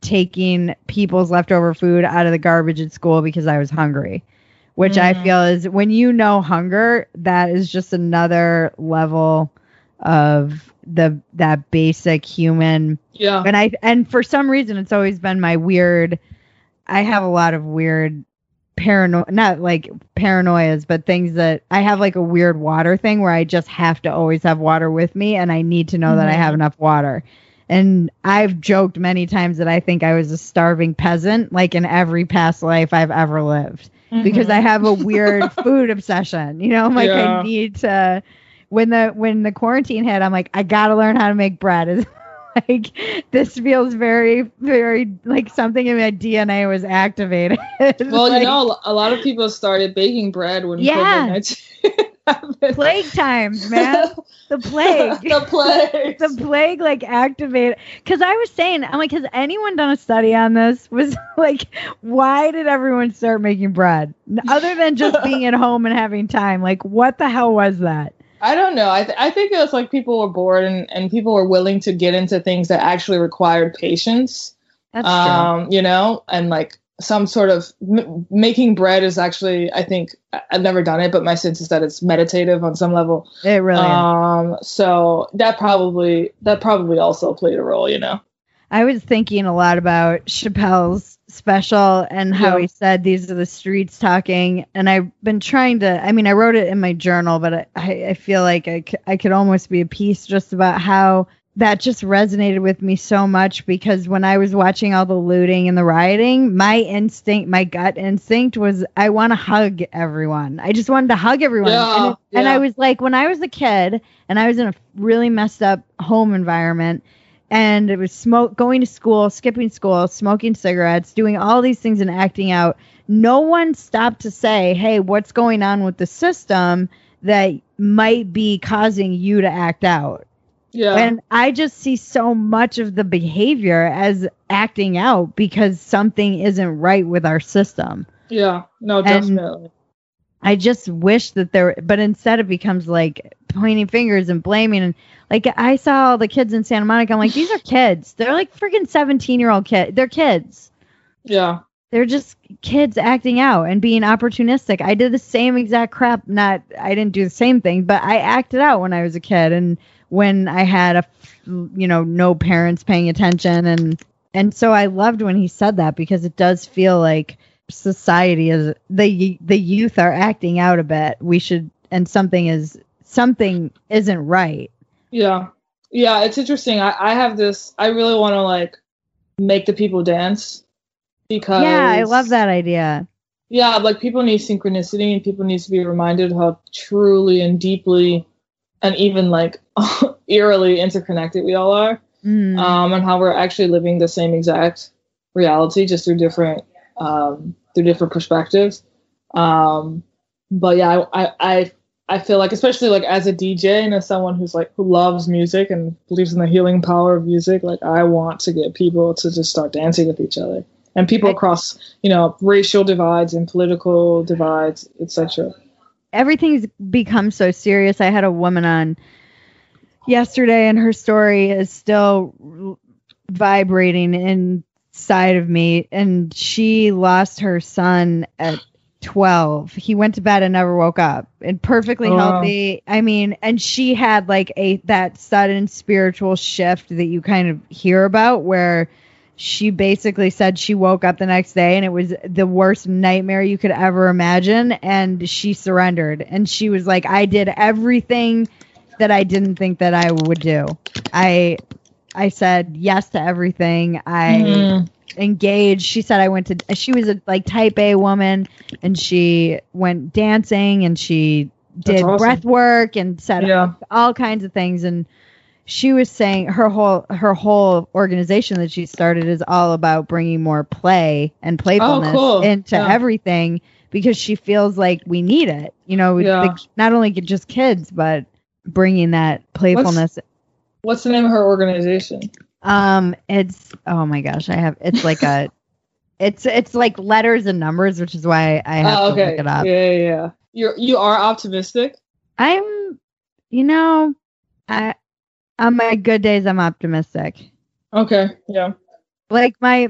taking people's leftover food out of the garbage at school because I was hungry, which I feel is when you know hunger, that is just another level of that basic human. Yeah. And for some reason, it's always been I have a lot of weird not like paranoias, but things that I have, like a weird water thing where I just have to always have water with me, and I need to know that I have enough water. And I've joked many times that I think I was a starving peasant, like in every past life I've ever lived, because I have a weird food obsession. You know, I'm like, I need to, when the quarantine hit, I'm like, I got to learn how to make bread. Like, this feels very, very like something in my DNA was activated. Well, like, you know, a lot of people started baking bread when COVID-19 happened. Plague times, man. The plague. The plague, like, activated. Because I was saying, I'm like, has anyone done a study on this? Was like, why did everyone start making bread? Other than just being at home and having time. Like, what the hell was that? I don't know. I think it was like people were bored and people were willing to get into things that actually required patience. That's true. You know, and like some sort of making bread is actually, I think I've never done it, but my sense is that it's meditative on some level. It really is. So that probably also played a role, you know. I was thinking a lot about Chappelle's special and how he said, these are the streets talking. And I've been trying to, I mean, I wrote it in my journal, but I feel like I could almost be a piece just about how that just resonated with me so much, because when I was watching all the looting and the rioting, my gut instinct was, I want to hug everyone. I just wanted to hug everyone. Yeah, and I was like, when I was a kid and I was in a really messed up home environment, and it was going to school, skipping school, smoking cigarettes, doing all these things and acting out. No one stopped to say, hey, what's going on with the system that might be causing you to act out? Yeah. And I just see so much of the behavior as acting out because something isn't right with our system. Yeah, no, definitely. And I just wish that but instead it becomes like pointing fingers and blaming. And like, I saw all the kids in Santa Monica. I'm like, these are kids. They're like freaking 17-year-old kids. They're kids. Yeah. They're just kids acting out and being opportunistic. I did the same exact crap. I didn't do the same thing, but I acted out when I was a kid. And when I had no parents paying attention. And so I loved when he said that, because it does feel like society is the youth are acting out a bit. We should, and something isn't right. Yeah. It's interesting. I have this, I really want to like make the people dance, because I love that idea. Yeah. Like, people need synchronicity, and people need to be reminded how truly and deeply and even like eerily interconnected we all are. And how we're actually living the same exact reality, just through different perspectives. But yeah, I feel like, especially like as a DJ and as someone who's like, who loves music and believes in the healing power of music, like, I want to get people to just start dancing with each other, and people across, you know, racial divides and political divides, etc. Everything's become so serious. I had a woman on yesterday, and her story is still vibrating inside of me. And she lost her son at 12. He went to bed and never woke up, and perfectly healthy. I mean, and she had like that sudden spiritual shift that you kind of hear about, where she basically said she woke up the next day and it was the worst nightmare you could ever imagine. And she surrendered, and she was like, I did everything that I didn't think that I would do. I said yes to everything. Engaged. She said she was a like type A woman, and she went dancing, and she did breath work and set up all kinds of things. And she was saying her whole organization that she started is all about bringing more play and playfulness into everything, because she feels like we need it, you know, not only just kids, but bringing that playfulness. What's the name of her organization? It's, oh my gosh, it's like letters and numbers, which is why I have to look it up. Yeah. You are optimistic? I'm, on my good days, I'm optimistic. Okay. Yeah. Like my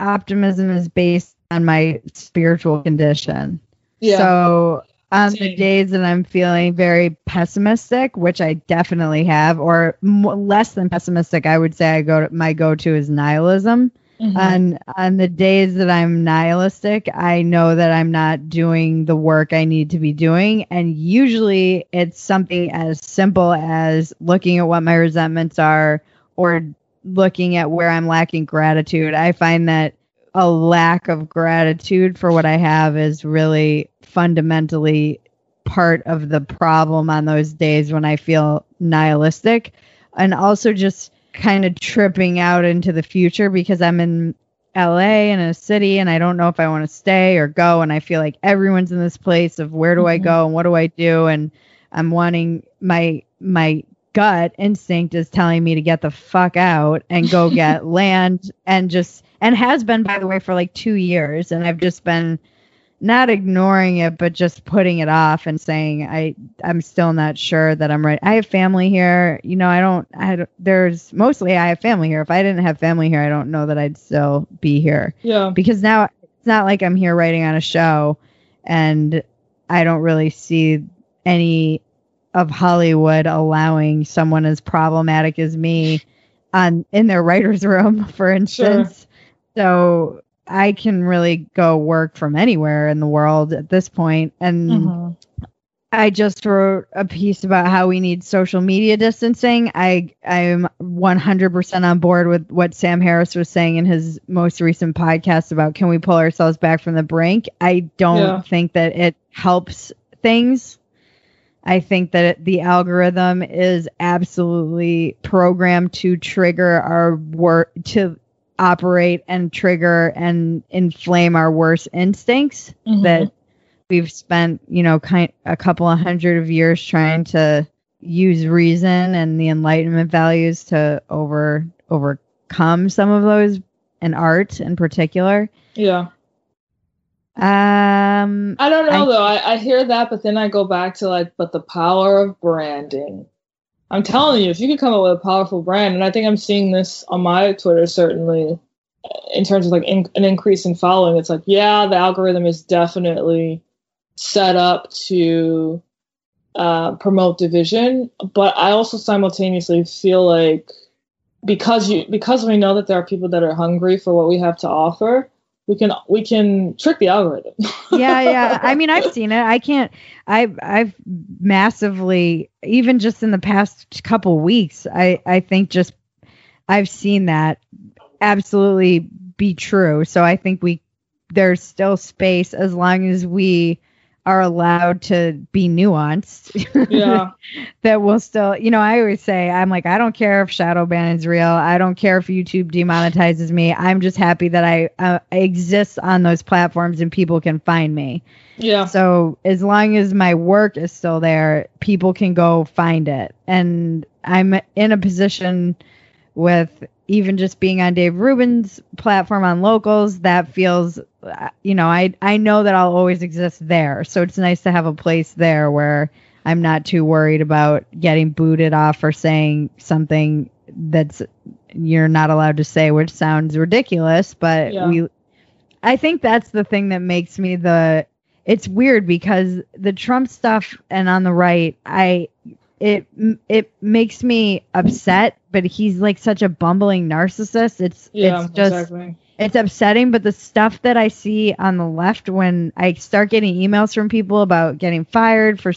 optimism is based on my spiritual condition. Yeah. So on the days that I'm feeling very pessimistic, which I definitely have, or less than pessimistic, I would say my go-to is nihilism. Mm-hmm. On the days that I'm nihilistic, I know that I'm not doing the work I need to be doing. And usually it's something as simple as looking at what my resentments are or looking at where I'm lacking gratitude. I find that a lack of gratitude for what I have is really fundamentally part of the problem on those days when I feel nihilistic, and also just kind of tripping out into the future because I'm in LA in a city and I don't know if I want to stay or go. And I feel like everyone's in this place of where do I go and what do I do? And I'm wanting my gut instinct is telling me to get the fuck out and go get land and has been, by the way, for like 2 years. And I've just been not ignoring it, but just putting it off and saying, I'm still not sure that I'm right. I have family here. You know, there's mostly I have family here. If I didn't have family here, I don't know that I'd still be here. Yeah. Because now it's not like I'm here writing on a show and I don't really see any of Hollywood allowing someone as problematic as me in their writer's room, for instance. Sure. So I can really go work from anywhere in the world at this point. And I just wrote a piece about how we need social media distancing. I'm 100% on board with what Sam Harris was saying in his most recent podcast about can we pull ourselves back from the brink? I don't think that it helps things. I think that the algorithm is absolutely programmed to trigger our work to operate and trigger and inflame our worst instincts that we've spent, you know, a couple of hundred of years trying to use reason and the Enlightenment values to overcome some of those, and art in particular. Yeah. I don't know though. I hear that, but then I go back to but the power of branding. I'm telling you, if you could come up with a powerful brand, and I think I'm seeing this on my Twitter, certainly, in terms of an increase in following, it's the algorithm is definitely set up to promote division. But I also simultaneously feel like because we know that there are people that are hungry for what we have to offer, we can trick the algorithm. Yeah. I mean, I've seen it. I've massively, even just in the past couple weeks, I think just I've seen that absolutely be true. So I think there's still space as long as we are allowed to be nuanced. Yeah. That will still, you know, I always say, I'm like, I don't care if shadow ban is real. I don't care if YouTube demonetizes me. I'm just happy that I exist on those platforms and people can find me. Yeah. So as long as my work is still there, people can go find it. And I'm in a position with even just being on Dave Rubin's platform on Locals, that feels, you know, I know that I'll always exist there. So it's nice to have a place there where I'm not too worried about getting booted off or saying something that's you're not allowed to say, which sounds ridiculous. But I think that's the thing that makes me it's weird because the Trump stuff and on the right, it makes me upset, but he's like such a bumbling narcissist. It's just exactly. It's upsetting. But the stuff that I see on the left, when I start getting emails from people about getting fired for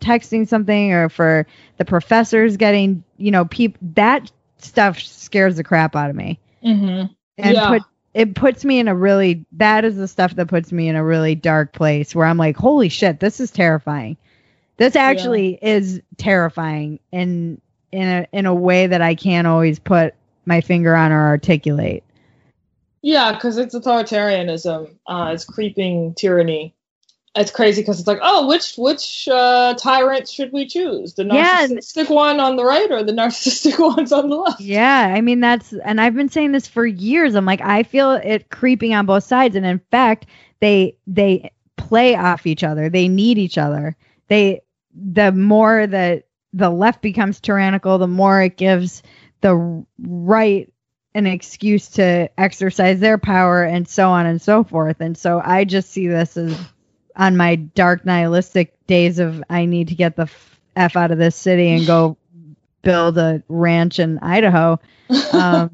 texting something or for the professors getting, you know, that stuff scares the crap out of me. Mm-hmm. And it puts me in a really, that is the stuff that puts me in a really dark place where I'm like, holy shit, this is terrifying. This actually is terrifying in a way that I can't always put my finger on or articulate. Yeah, because it's authoritarianism. It's creeping tyranny. It's crazy because it's like, oh, which tyrant should we choose? The narcissistic one on the right or the narcissistic ones on the left? Yeah, I mean, and I've been saying this for years. I'm like, I feel it creeping on both sides. And in fact, they play off each other. They need each other. The more that the left becomes tyrannical, the more it gives the right an excuse to exercise their power and so on and so forth. And so I just see this as on my dark nihilistic days of I need to get the F out of this city and go build a ranch in Idaho. I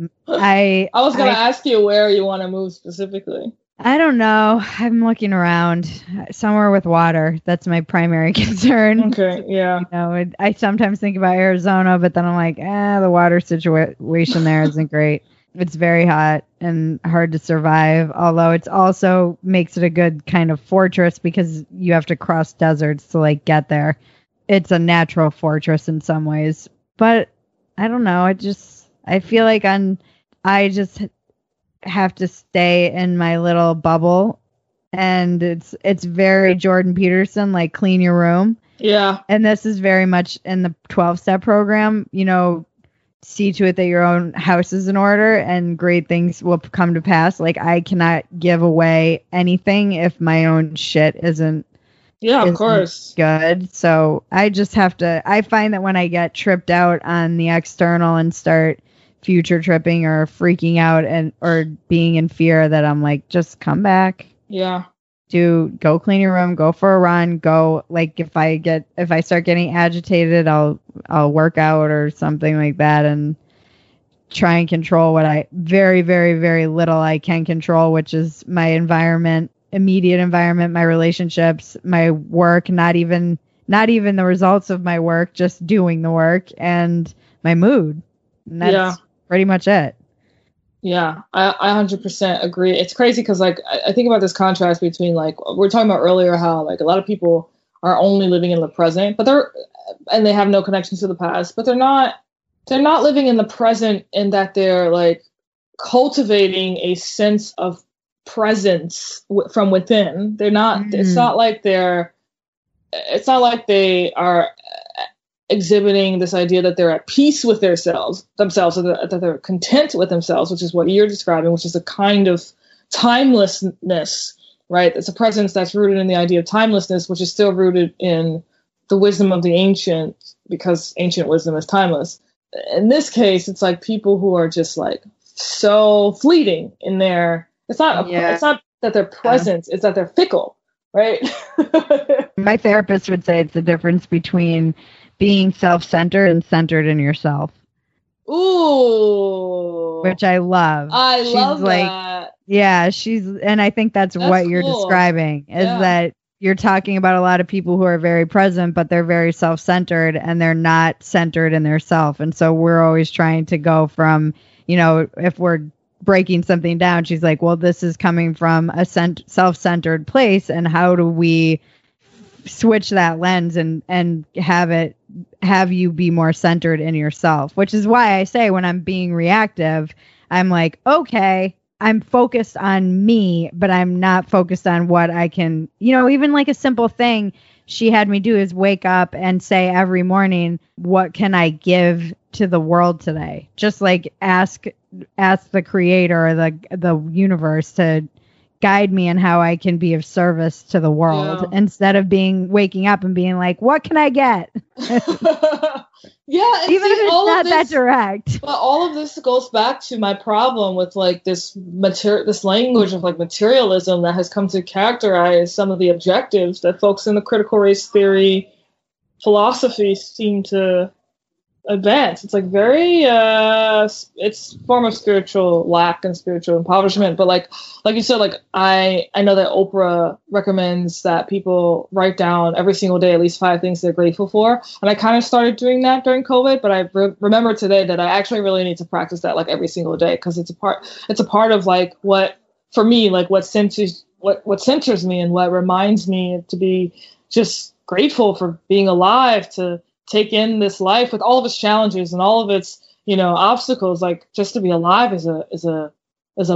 was going to ask you where you want to move specifically. I don't know. I'm looking around somewhere with water. That's my primary concern. Okay. Yeah. You know, I sometimes think about Arizona, but then I'm like, the water situation there isn't great. It's very hot and hard to survive, although it's also makes it a good kind of fortress because you have to cross deserts to like get there. It's a natural fortress in some ways, but I don't know. I feel like I just have to stay in my little bubble, and it's very Jordan Peterson, like clean your room. Yeah. And this is very much in the 12-step program, you know, see to it that your own house is in order and great things will come to pass. Like I cannot give away anything if my own shit isn't. Yeah, of course. Good. So I just have to, I find that when I get tripped out on the external and start future tripping or freaking out and, or being in fear, that I'm like, just come back. Yeah. Go clean your room, go for a run, go like if I start getting agitated, I'll work out or something like that and try and control what I very, very, very little I can control, which is my environment, immediate environment, my relationships, my work, not even the results of my work, just doing the work and my mood. And that's pretty much it. Yeah, I 100% agree. It's crazy because, like, I think about this contrast between, like, we're talking about earlier how, like, a lot of people are only living in the present, but they have no connections to the past, but they're not living in the present in that they're, like, cultivating a sense of presence from within. They're not, it's not like they are exhibiting this idea that they're at peace with themselves, that they're content with themselves, which is what you're describing, which is a kind of timelessness, right? It's a presence that's rooted in the idea of timelessness, which is still rooted in the wisdom of the ancient, because ancient wisdom is timeless. In this case, it's like people who are just like so fleeting in their, it's not that they're present, it's that they're fickle, right? My therapist would say it's the difference between being self-centered and centered in yourself. Ooh. Which I love. She's love like, that. Yeah, and I think that's what you're describing, is that you're talking about a lot of people who are very present, but they're very self-centered and they're not centered in their self. And so we're always trying to go from, you know, if we're breaking something down, she's like, well, this is coming from a self-centered place, and how do we switch that lens and have you be more centered in yourself, which is why I say when I'm being reactive, I'm like, okay, I'm focused on me, but I'm not focused on what I can, you know, even like a simple thing she had me do is wake up and say every morning, what can I give to the world today? Just like ask the creator or the universe to guide me in how I can be of service to the world, instead of waking up and being like, what can I get? Even if it's not that direct. But all of this goes back to my problem with like this language of like materialism that has come to characterize some of the objectives that folks in the critical race theory philosophy seem to advance. It's like very it's form of spiritual lack and spiritual impoverishment, but like you said, like I know that Oprah recommends that people write down every single day at least 5 things they're grateful for, and I kind of started doing that during COVID, but I remember today that I actually really need to practice that like every single day, because it's a part of like what for me, like what centers me and what reminds me to be just grateful for being alive, to take in this life with all of its challenges and all of its, you know, obstacles. Like just to be alive is a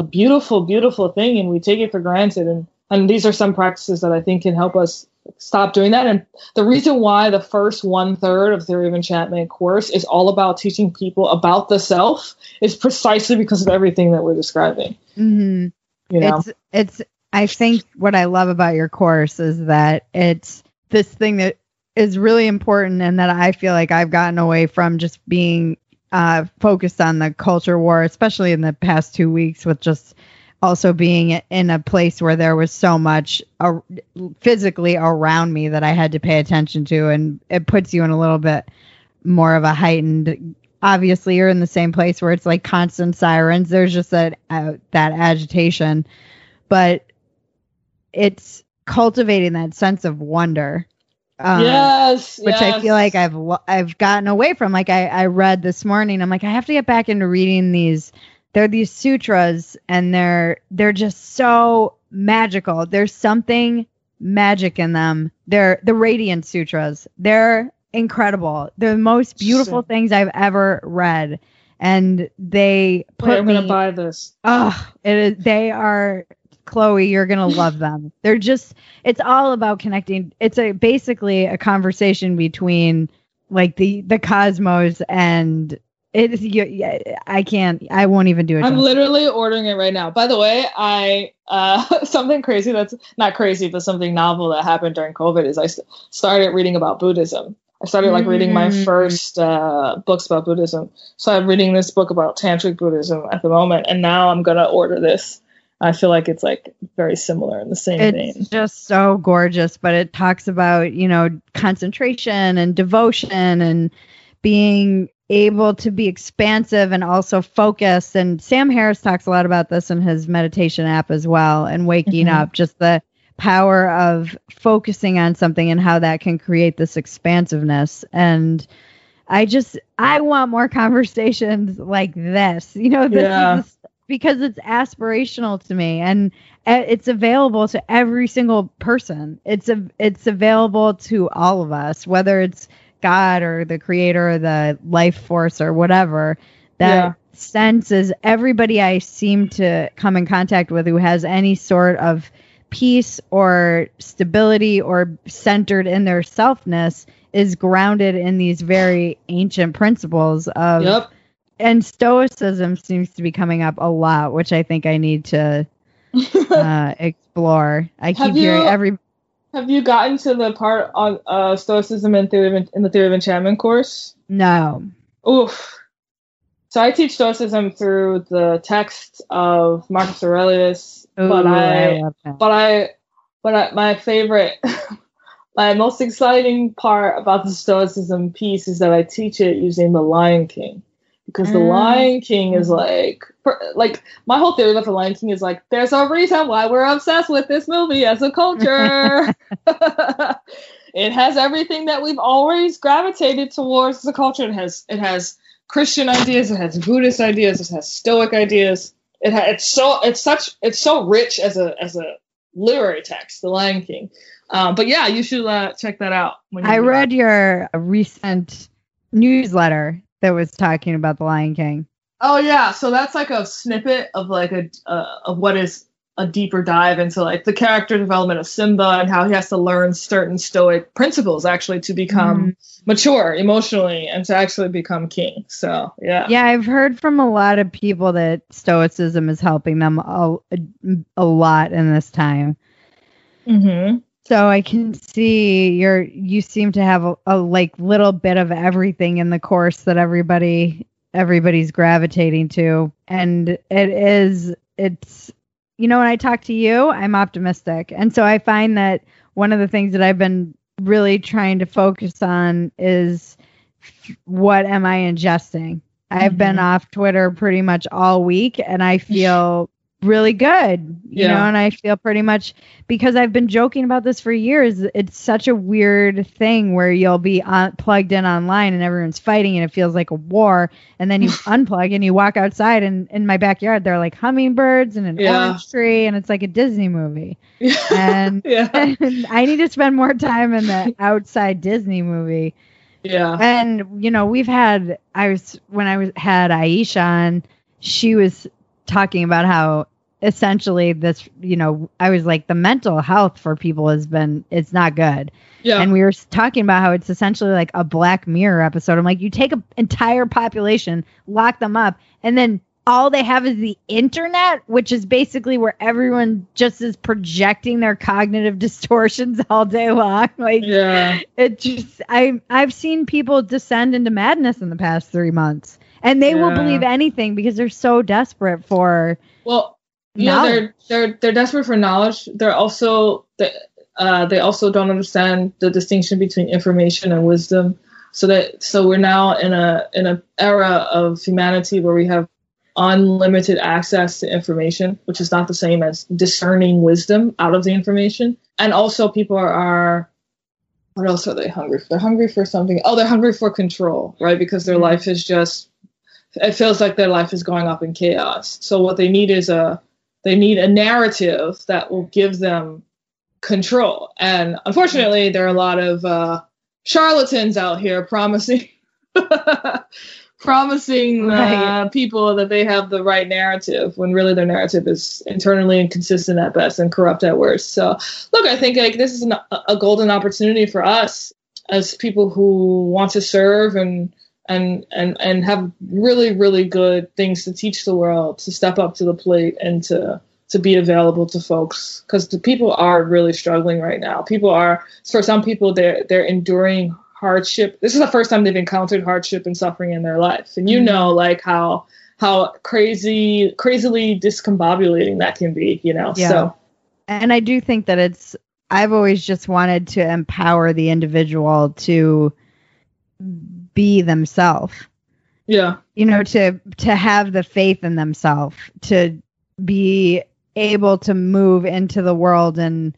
beautiful, beautiful thing, and we take it for granted. And these are some practices that I think can help us stop doing that. And the reason why the first 1/3 of Theory of Enchantment course is all about teaching people about the self is precisely because of everything that we're describing. Mm-hmm. You know? It's I think what I love about your course is that it's this thing that is really important, and that I feel like I've gotten away from just being focused on the culture war, especially in the past 2 weeks, with just also being in a place where there was so much physically around me that I had to pay attention to. And it puts you in a little bit more of a heightened, obviously you're in the same place where it's like constant sirens. There's just that agitation, but it's cultivating that sense of wonder. I feel like I've gotten away from. Like I read this morning, I'm like, I have to get back into reading these. They're these sutras, and they're just so magical. There's something magic in them. They're the Radiant Sutras. They're incredible. They're the most beautiful things I've ever read, and they put I'm gonna buy this. Oh, it is. They are. Chloe, you're going to love them. They're just, it's all about connecting. It's basically a conversation between like the cosmos and it is, I won't even do it. I'm literally ordering it right now. By the way, something crazy that's not crazy, but something novel that happened during COVID is I started reading about Buddhism. I started like reading my first books about Buddhism. So I'm reading this book about Tantric Buddhism at the moment. And now I'm going to order this. I feel like it's like very similar in the same vein. It's just so gorgeous, but it talks about, you know, concentration and devotion and being able to be expansive and also focused. And Sam Harris talks a lot about this in his meditation app as well, and waking up, just the power of focusing on something and how that can create this expansiveness. And I want more conversations like this, you know, this is because it's aspirational to me, and it's available to every single person. It's available to all of us, whether it's God or the creator or the life force or whatever. That sense is everybody I seem to come in contact with who has any sort of peace or stability or centered in their selfness is grounded in these very ancient principles of... Yep. And Stoicism seems to be coming up a lot, which I think I need to explore. Have you gotten to the part on Stoicism in the Theory of Enchantment course? No. Oof. So I teach Stoicism through the text of Marcus Aurelius, my favorite, my most exciting part about the Stoicism piece is that I teach it using the Lion King. Because the Lion King is like my whole theory about the Lion King is like, there's a reason why we're obsessed with this movie as a culture. It has everything that we've always gravitated towards as a culture. It has Christian ideas. It has Buddhist ideas. It has Stoic ideas. It's so rich as a literary text, the Lion King. But yeah, you should check that out. I read your recent newsletter that was talking about the Lion King. Oh yeah, so that's like a snippet of like of what is a deeper dive into like the character development of Simba and how he has to learn certain Stoic principles actually to become mature emotionally and to actually become king. So yeah. Yeah, I've heard from a lot of people that Stoicism is helping them a lot in this time. Mm-hmm. So I can see you seem to have a like little bit of everything in the course that everybody's gravitating to. And it's, you know, when I talk to you, I'm optimistic. And so I find that one of the things that I've been really trying to focus on is what am I ingesting? I've been off Twitter pretty much all week, and I feel really good, you know, and I feel pretty much, because I've been joking about this for years, it's such a weird thing where you'll be plugged in online and everyone's fighting and it feels like a war, and then you unplug and you walk outside, and in my backyard there are like hummingbirds and an orange tree, and it's like a Disney movie. And I need to spend more time in the outside Disney movie. Yeah. And you know, when I had Aisha on, she was talking about how essentially this, you know, I was like, the mental health for people it's not good. Yeah. And we were talking about how it's essentially like a Black Mirror episode. I'm like, you take an entire population, lock them up, and then all they have is the internet, which is basically where everyone just is projecting their cognitive distortions all day long. Like, it just, I've seen people descend into madness in the past 3 months. And they will believe anything because they're so desperate for knowledge. They're desperate for knowledge. They're also they also don't understand the distinction between information and wisdom. So we're now in an era of humanity where we have unlimited access to information, which is not the same as discerning wisdom out of the information. And also people are what else are they hungry for? They're hungry for something. Oh, they're hungry for control, right? Because their life is just, it feels like their life is going up in chaos. So what they need is a narrative that will give them control. And unfortunately, there are a lot of charlatans out here promising people that they have the right narrative when really their narrative is internally inconsistent at best and corrupt at worst. So look, I think this is a golden opportunity for us as people who want to serve and have really, really good things to teach the world, to step up to the plate and to be available to folks, because the people are really struggling right now. People are, for some people, they're enduring hardship. This is the first time they've encountered hardship and suffering in their life. And you know, like how crazily discombobulating that can be, you know? Yeah. So. And I do think that I've always just wanted to empower the individual to be themselves. Yeah. You know, to have the faith in themselves, to be able to move into the world and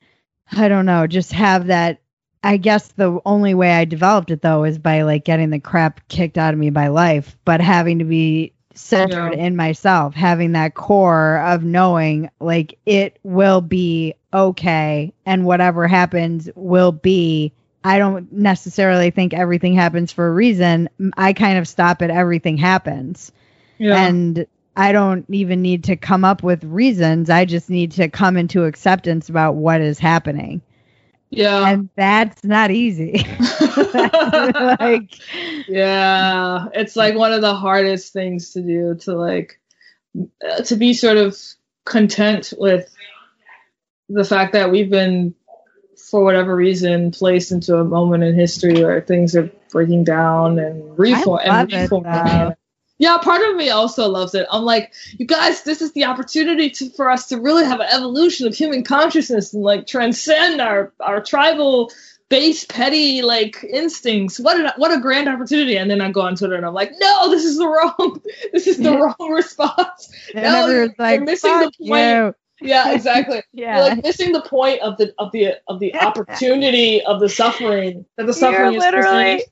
I don't know, just have that. I guess the only way I developed it, though, is by like getting the crap kicked out of me by life, but having to be centered in myself, having that core of knowing like it will be okay. And whatever happens will be, I don't necessarily think everything happens for a reason. I kind of stop at everything happens. Yeah. And I don't even need to come up with reasons. I just need to come into acceptance about what is happening. Yeah. And that's not easy. Yeah. It's like one of the hardest things to do, to be sort of content with the fact that we've been, for whatever reason, placed into a moment in history where things are breaking down and reforming. Yeah, part of me also loves it. I'm like, you guys, this is the opportunity for us to really have an evolution of human consciousness and like transcend our tribal base, petty instincts. What a grand opportunity! And then I go on Twitter and I'm like, no, this is the wrong response. And no, you're missing the point. You. Yeah, exactly. Yeah, you're missing the point of the opportunity of the suffering that the suffering is literally.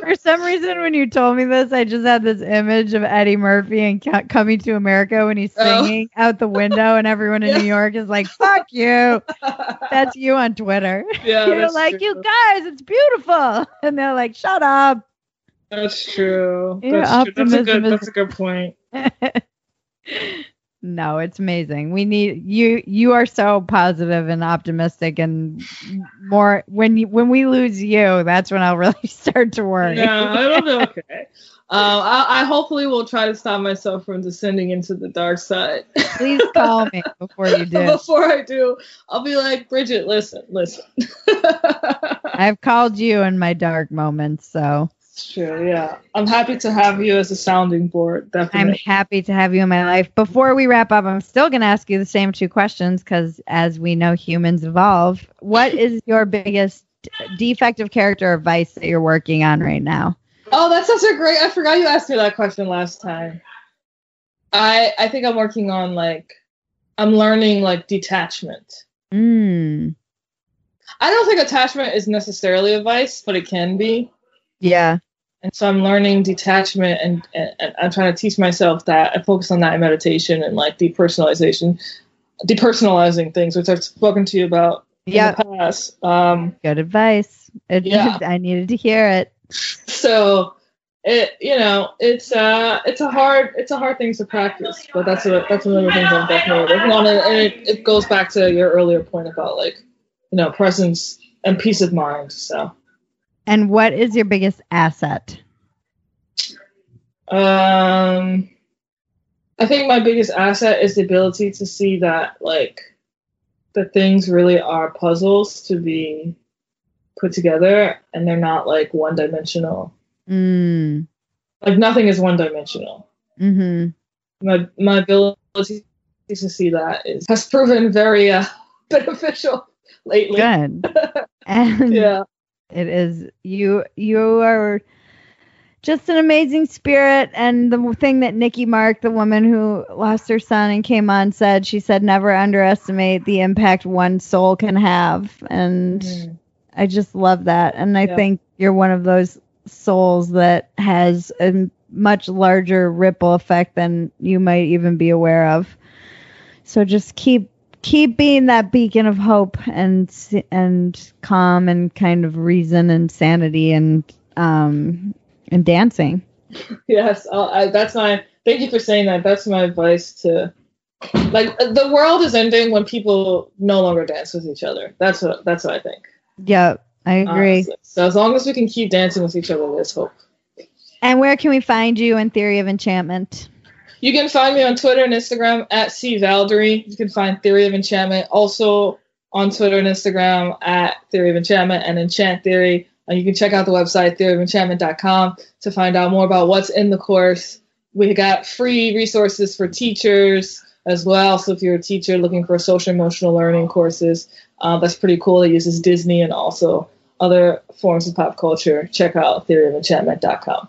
For some reason, when you told me this, I just had this image of Eddie Murphy and Coming to America when he's singing out the window, and everyone in New York is like, "Fuck you." That's you on Twitter. Yeah, you're like, true. You guys, it's beautiful, and they're like, "Shut up." That's true. That's true. That's a good point. No, it's amazing. We need you. You are so positive and optimistic, and more when we lose you, that's when I'll really start to worry. Yeah, it'll be okay. I hopefully will try to stop myself from descending into the dark side. Please call me before you do. Before I do, I'll be like, Bridget, listen. I've called you in my dark moments, so. True. Yeah, I'm happy to have you as a sounding board. Definitely. I'm happy to have you in my life. Before we wrap up, I'm still going to ask you the same two questions because, as we know, humans evolve. What is your biggest defect of character or vice that you're working on right now? Oh, that's such a great. I forgot you asked me that question last time. I think I'm working on I'm learning detachment. I don't think attachment is necessarily a vice, but it can be. Yeah. And so I'm learning detachment and I'm trying to teach myself that. I focus on that in meditation and depersonalizing things, which I've spoken to you about in the past. Good advice. I needed to hear it. So it's a hard thing to practice, but that's one of the things I'm definitely working on. And it goes back to your earlier point about presence and peace of mind. So. And what is your biggest asset? I think my biggest asset is the ability to see that, the things really are puzzles to be put together, and they're not, one-dimensional. Nothing is one-dimensional. Mm-hmm. My ability to see that has proven very beneficial lately. Good. And yeah. It is you are just an amazing spirit. And the thing that Nikki Mark, the woman who lost her son and came on, said, she said, never underestimate the impact one soul can have. And I just love that. And I think you're one of those souls that has a much larger ripple effect than you might even be aware of. So just keep being that beacon of hope and calm and kind of reason and sanity and dancing. Yes, that's my. Thank you for saying that. That's my advice to, like, the world is ending when people no longer dance with each other. That's what I think. Yeah, I agree. Honestly. So as long as we can keep dancing with each other, there's hope. And where can we find you in Theory of Enchantment? You can find me on Twitter and Instagram at C Valdary. You can find Theory of Enchantment also on Twitter and Instagram at Theory of Enchantment and Enchant Theory. You can check out the website, theoryofenchantment.com, to find out more about what's in the course. We got free resources for teachers as well. So if you're a teacher looking for social emotional learning courses, that's pretty cool. It uses Disney and also other forms of pop culture. Check out theoryofenchantment.com.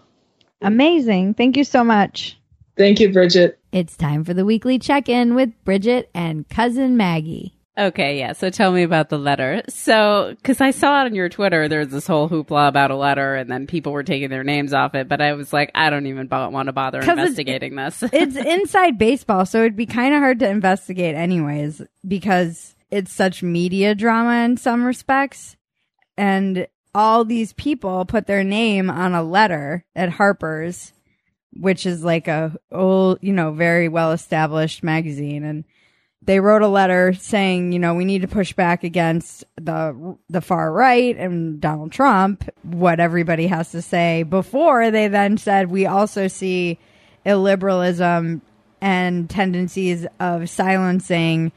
Amazing. Thank you so much. Thank you, Bridget. It's time for the weekly check-in with Bridget and Cousin Maggie. Okay, yeah. So tell me about the letter. So, because I saw it on your Twitter, there's this whole hoopla about a letter, and then people were taking their names off it. But I was like, I don't even want to bother investigating this. It's inside baseball, so it'd be kind of hard to investigate anyways, because it's such media drama in some respects. And all these people put their name on a letter at Harper's, which is like a old, very well-established magazine, and they wrote a letter saying, we need to push back against the far right and Donald Trump, what everybody has to say, before they then said, we also see illiberalism and tendencies of silencing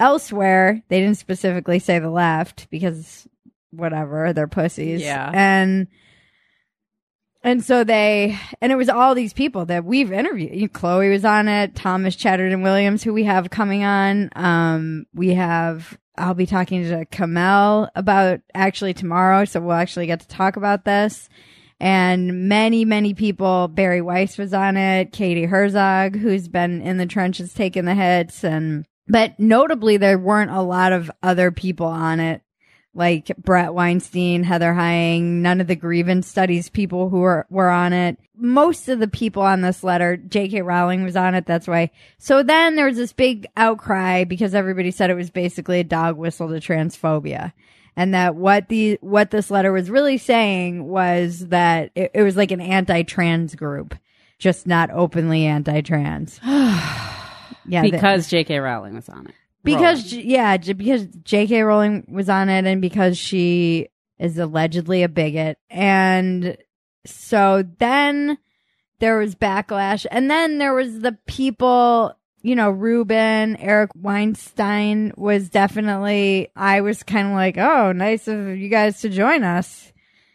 elsewhere. They didn't specifically say the left because whatever, they're pussies. Yeah. And so it was all these people that we've interviewed. Chloe was on it. Thomas Chatterton Williams, who we have coming on. I'll be talking to Kamel about actually tomorrow. So we'll actually get to talk about this. And many, many people. Barry Weiss was on it. Katie Herzog, who's been in the trenches taking the hits. But notably, there weren't a lot of other people on it, like Brett Weinstein, Heather Hying, none of the grievance studies people who were on it. Most of the people on this letter, J.K. Rowling was on it, that's why. So then there was this big outcry because everybody said it was basically a dog whistle to transphobia. And that what this letter was really saying was that it was like an anti-trans group, just not openly anti-trans. Yeah, because J.K. Rowling was on it. Because J.K. Rowling was on it, and because she is allegedly a bigot. And so then there was backlash. And then there was the people, Ruben, Eric Weinstein was definitely, I was kind of like, oh, nice of you guys to join us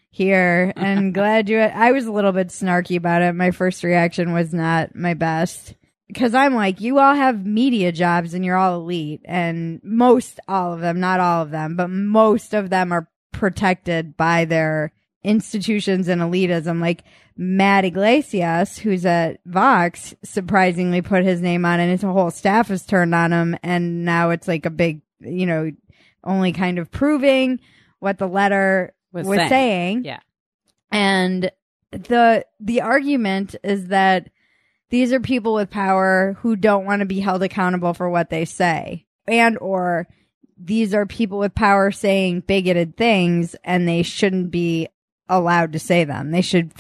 here. And I was a little bit snarky about it. My first reaction was not my best. Because I'm like, you all have media jobs and you're all elite, and most all of them, not all of them, but most of them are protected by their institutions and elitism. Like Matt Iglesias, who's at Vox, surprisingly put his name on and his whole staff is turned on him. And now it's like a big, only kind of proving what the letter was saying. Yeah. And the argument is that these are people with power who don't want to be held accountable for what they say. And or these are people with power saying bigoted things and they shouldn't be allowed to say them. They should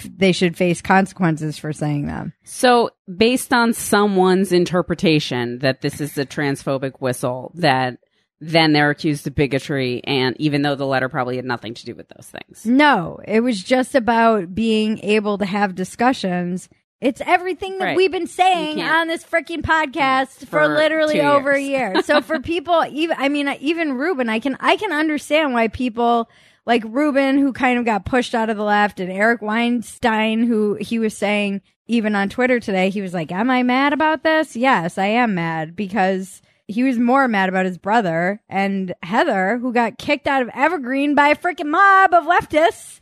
face consequences for saying them. So based on someone's interpretation that this is a transphobic whistle, that then they're accused of bigotry, and even though the letter probably had nothing to do with those things. No, it was just about being able to have discussions. It's everything that we've been saying on this freaking podcast for literally over a year. So for people, even Ruben, I can understand why people like Ruben, who kind of got pushed out of the left, and Eric Weinstein, who he was saying even on Twitter today, he was like, am I mad about this? Yes, I am mad, because he was more mad about his brother and Heather, who got kicked out of Evergreen by a freaking mob of leftists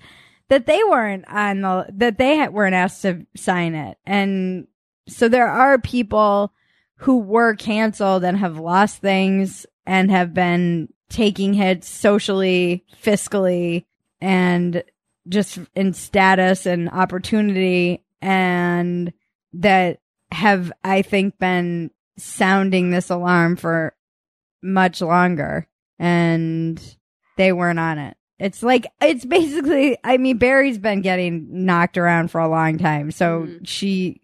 that they weren't on the, that they weren't asked to sign it. And so there are people who were canceled and have lost things and have been taking hits socially, fiscally, and just in status and opportunity, and that have, I think, been sounding this alarm for much longer, and they weren't on it. It's like, it's basically, I mean, Barry's been getting knocked around for a long time, so she's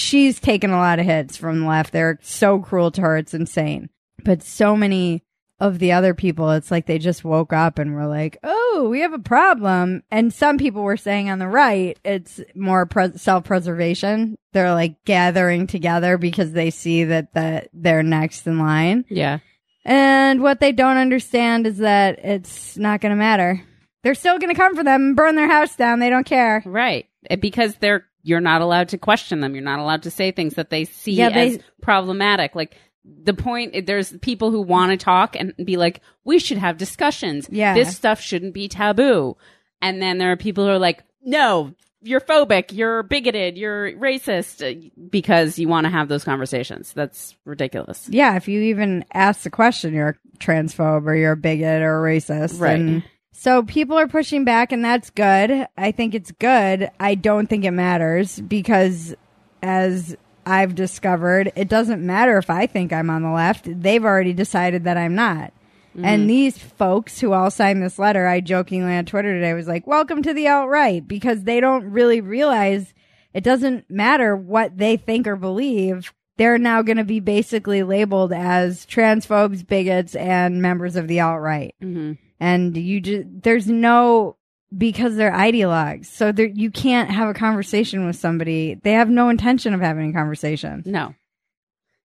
taken a lot of hits from the left. They're so cruel to her, it's insane. But so many of the other people, it's like they just woke up and were like, oh, we have a problem. And some people were saying on the right, it's more self-preservation. They're like gathering together because they see that they're next in line. Yeah. And what they don't understand is that it's not going to matter. They're still going to come for them and burn their house down. They don't care. Right. Because you're not allowed to question them. You're not allowed to say things that they see as problematic. Like, the point, there's people who want to talk and be like, we should have discussions. Yeah. This stuff shouldn't be taboo. And then there are people who are like, no, you're phobic, you're bigoted, you're racist, because you want to have those conversations. That's ridiculous. Yeah. If you even ask the question, you're a transphobe or you're a bigot or a racist. Right. And so people are pushing back, and that's good. I think it's good. I don't think it matters, because as I've discovered, it doesn't matter if I think I'm on the left. They've already decided that I'm not. Mm-hmm. And these folks who all signed this letter, I jokingly on Twitter today was like, welcome to the alt-right, because they don't really realize it doesn't matter what they think or believe. They're now going to be basically labeled as transphobes, bigots, and members of the alt-right. Mm-hmm. And you just, there's no... Because they're ideologues. So you can't have a conversation with somebody. They have no intention of having a conversation. No.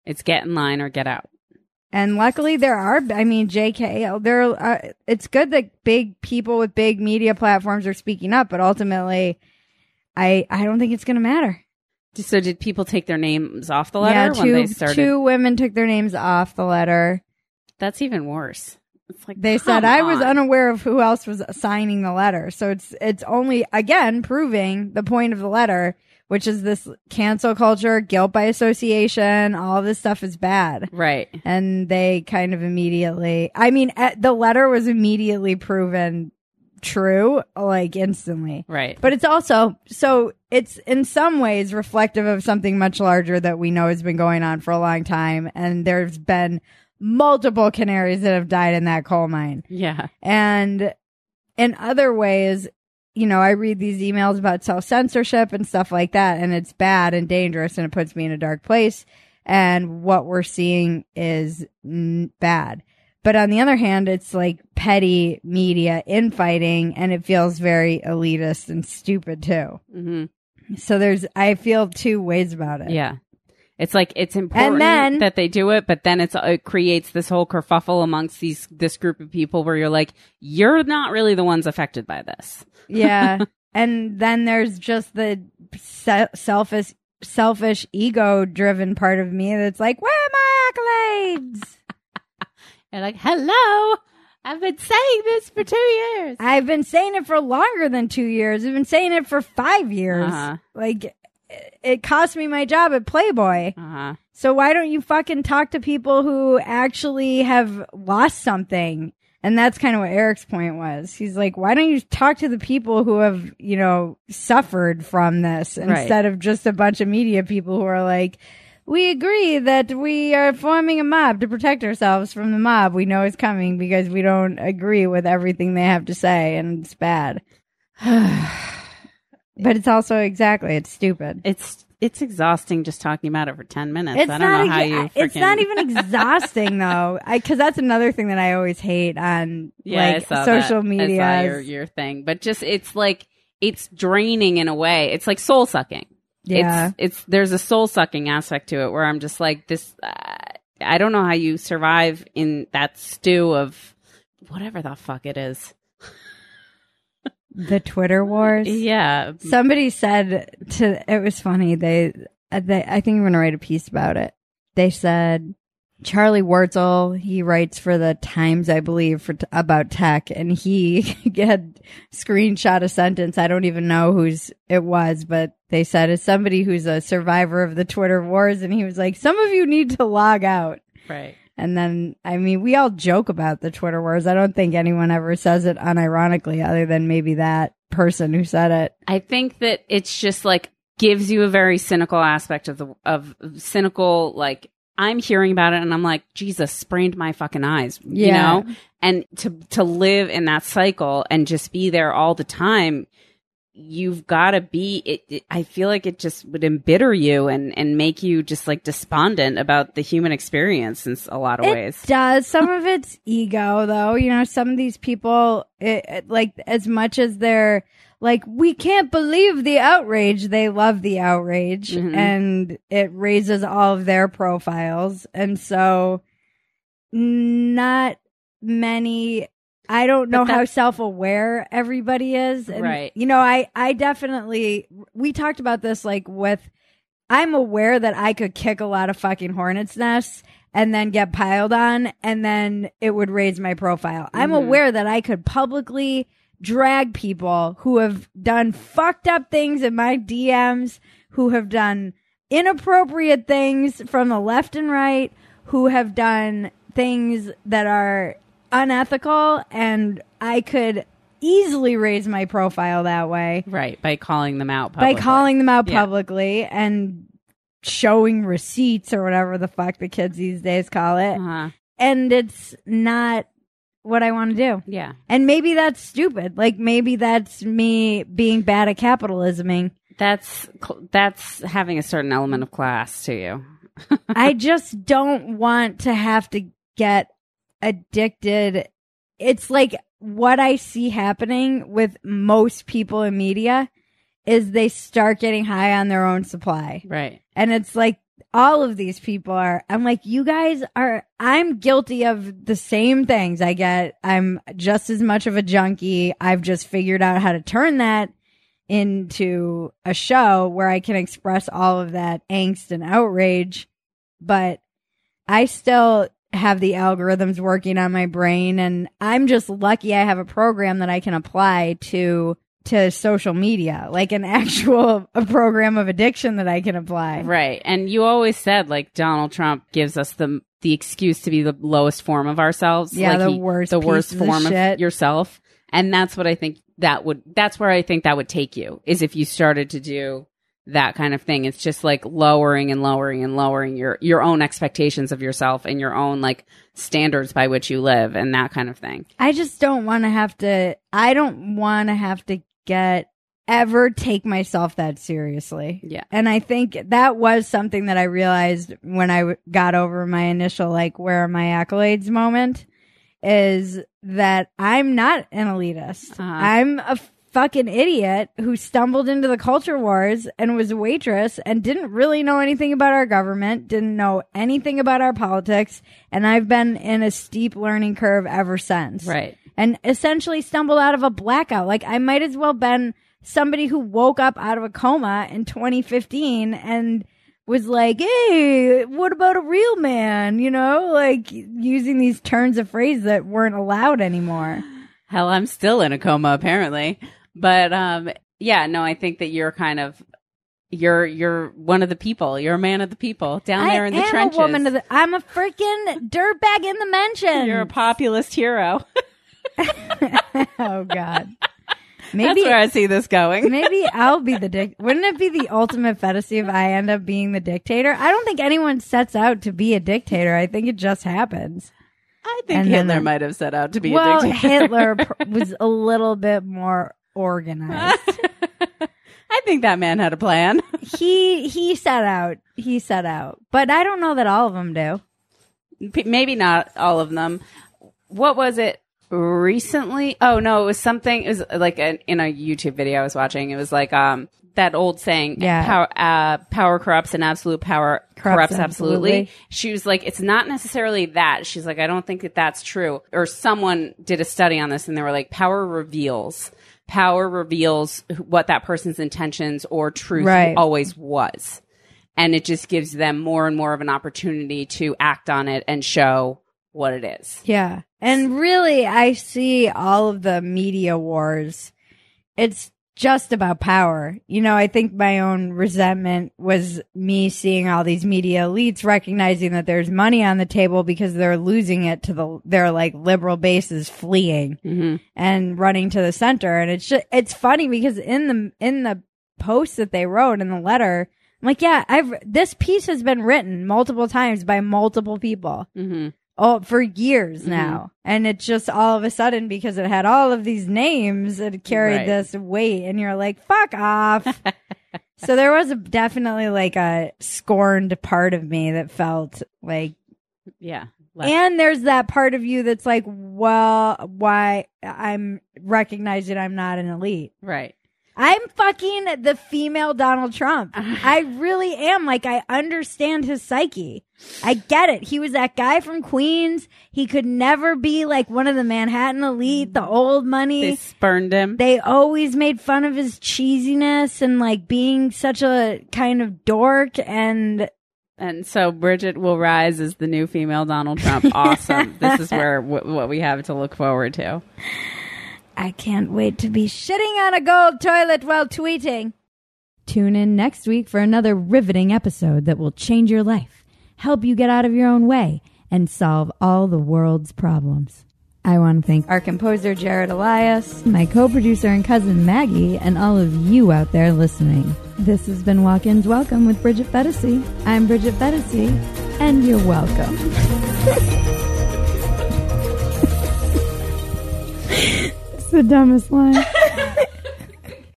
It's get in line or get out. And luckily there are, I mean, it's good that big people with big media platforms are speaking up, but ultimately I don't think it's going to matter. So did people take their names off the letter when they started? Two women took their names off the letter. That's even worse. It's like, they said, I was unaware of who else was signing the letter. So it's only, again, proving the point of the letter, which is this cancel culture, guilt by association, all this stuff is bad. Right. And they kind of immediately, I mean, the letter was immediately proven true, like instantly. Right. But it's also, so it's in some ways reflective of something much larger that we know has been going on for a long time. And there's been multiple canaries that have died in that coal mine. Yeah. And in other ways, you know, I read these emails about self-censorship and stuff like that, and it's bad and dangerous, and it puts me in a dark place. And what we're seeing is bad. But on the other hand, it's like petty media infighting, and it feels very elitist and stupid too. Mm-hmm. So I feel two ways about it. Yeah. It's like, it's important that they do it, but then it creates this whole kerfuffle amongst this group of people where you're like, you're not really the ones affected by this. Yeah. And then there's just the selfish ego-driven part of me that's like, where are my accolades? You're like, hello, I've been saying this for 2 years. I've been saying it for longer than 2 years. I've been saying it for 5 years. Uh-huh. Like... It cost me my job at Playboy. Uh-huh. So why don't you fucking talk to people who actually have lost something? And that's kind of what Eric's point was. He's like, why don't you talk to the people who have, you know, suffered from this instead of just a bunch of media people who are like, we agree that we are forming a mob to protect ourselves from the mob we know is coming because we don't agree with everything they have to say, and it's bad. But it's also it's stupid. It's exhausting just talking about it for 10 minutes. I don't know how you freaking... It's not even exhausting, though, because that's another thing that I always hate on social media. I saw your thing. But just, it's like, it's draining in a way. It's like soul-sucking. Yeah. There's a soul-sucking aspect to it where I'm just like, this... I don't know how you survive in that stew of whatever the fuck it is. The Twitter wars. Yeah. Somebody said it was funny. I think I'm going to write a piece about it. They said, Charlie Wartzel, he writes for the Times, I believe, about tech, and he had screenshot a sentence. I don't even know whose it was, but they said, as somebody who's a survivor of the Twitter wars, and he was like, some of you need to log out. Right. And then, I mean, we all joke about the Twitter wars. I don't think anyone ever says it unironically, other than maybe that person who said it. I think that it's just like gives you a very cynical aspect of cynical, like, I'm hearing about it and I'm like, Jesus, sprained my fucking eyes, you know? And to live in that cycle and just be there all the time, you've got to be, I feel like it just would embitter you and make you just like despondent about the human experience in a lot of ways. It does. Some of it's ego though. You know, some of these people, like as much as they're like, we can't believe the outrage, they love the outrage, mm-hmm. and it raises all of their profiles. And so not many, I don't know how self-aware everybody is. And, right. You know, I definitely, we talked about this, like with, I'm aware that I could kick a lot of fucking hornets' nests and then get piled on, and then it would raise my profile. Mm-hmm. I'm aware that I could publicly drag people who have done fucked up things in my DMs, who have done inappropriate things from the left and right, who have done things that are unethical, and I could easily raise my profile that way. Right, by calling them out publicly. And showing receipts or whatever the fuck the kids these days call it. Uh-huh. And it's not what I want to do. Yeah. And maybe that's stupid. Like, maybe that's me being bad at capitalisming. That's having a certain element of class to you. I just don't want to have to get addicted. It's like what I see happening with most people in media is they start getting high on their own supply. Right. And it's like all of these people are, I'm like, you guys are, I'm guilty of the same things. I get, I'm just as much of a junkie. I've just figured out how to turn that into a show where I can express all of that angst and outrage, but I still have the algorithms working on my brain, and I'm just lucky I have a program that I can apply to social media, like an actual program of addiction that I can apply. Right. And you always said, like, Donald Trump gives us the excuse to be the lowest form of ourselves. Yeah, like the worst form of yourself. And that's what I think that's where I think that would take you, is if you started to do that kind of thing. It's just like lowering and lowering and lowering your own expectations of yourself and your own like standards by which you live and that kind of thing. I just don't want to have to, ever take myself that seriously. Yeah. And I think that was something that I realized when I got over my initial, like, where are my accolades moment, is that I'm not an elitist. Uh-huh. I'm a fucking idiot who stumbled into the culture wars and was a waitress and didn't really know anything about our government, didn't know anything about our politics, and I've been in a steep learning curve ever since. Right. And essentially stumbled out of a blackout. Like, I might as well been somebody who woke up out of a coma in 2015 and was like, hey, what about a real man? You know, like using these turns of phrase that weren't allowed anymore. Hell, I'm still in a coma apparently. But yeah, no, I think that you're kind of, you're one of the people. You're a man of the people down there in the trenches. I am a woman of the, I'm a freaking dirtbag in the mansion. You're a populist hero. Oh God. Maybe, that's where I see this going. Maybe I'll be the wouldn't it be the ultimate fantasy if I end up being the dictator? I don't think anyone sets out to be a dictator. I think it just happens. I think Hitler might have set out to be a dictator. Hitler was a little bit more organized. I think that man had a plan. He set out. He set out. But I don't know that all of them do. Maybe not all of them. What was it recently? Oh, no, it was something. It was like in a YouTube video I was watching. It was like that old saying, power corrupts and absolute power corrupts absolutely. She was like, it's not necessarily that. She's like, I don't think that that's true. Or someone did a study on this and they were like, power reveals what that person's intentions or truth always was. And it just gives them more and more of an opportunity to act on it and show what it is. Yeah. And really, I see all of the media wars. It's just about power. You know, I think my own resentment was me seeing all these media elites recognizing that there's money on the table because they're losing it to their like liberal bases fleeing mm-hmm. and running to the center. And it's funny because in the post that they wrote in the letter, I'm like, yeah, this piece has been written multiple times by multiple people. Mm-hmm. Oh, for years now. Mm-hmm. And it's just all of a sudden, because it had all of these names, it carried right. this weight. And you're like, fuck off. So there was definitely like a scorned part of me that felt like, yeah. Left. And there's that part of you that's like, well, why I'm recognizing I'm not an elite. Right. I'm fucking the female Donald Trump. I really am. Like, I understand his psyche. I get it. He was that guy from Queens. He could never be like one of the Manhattan elite, the old money. They spurned him. They always made fun of his cheesiness and like being such a kind of dork. And so Bridget will rise as the new female Donald Trump. Awesome. This is where what we have to look forward to. I can't wait to be shitting on a gold toilet while tweeting. Tune in next week for another riveting episode that will change your life, help you get out of your own way, and solve all the world's problems. I want to thank our composer, Jared Elias, my co-producer and cousin, Maggie, and all of you out there listening. This has been Walk-In's Welcome with Bridget Fetisi. I'm Bridget Fetisi, and you're welcome. The dumbest line.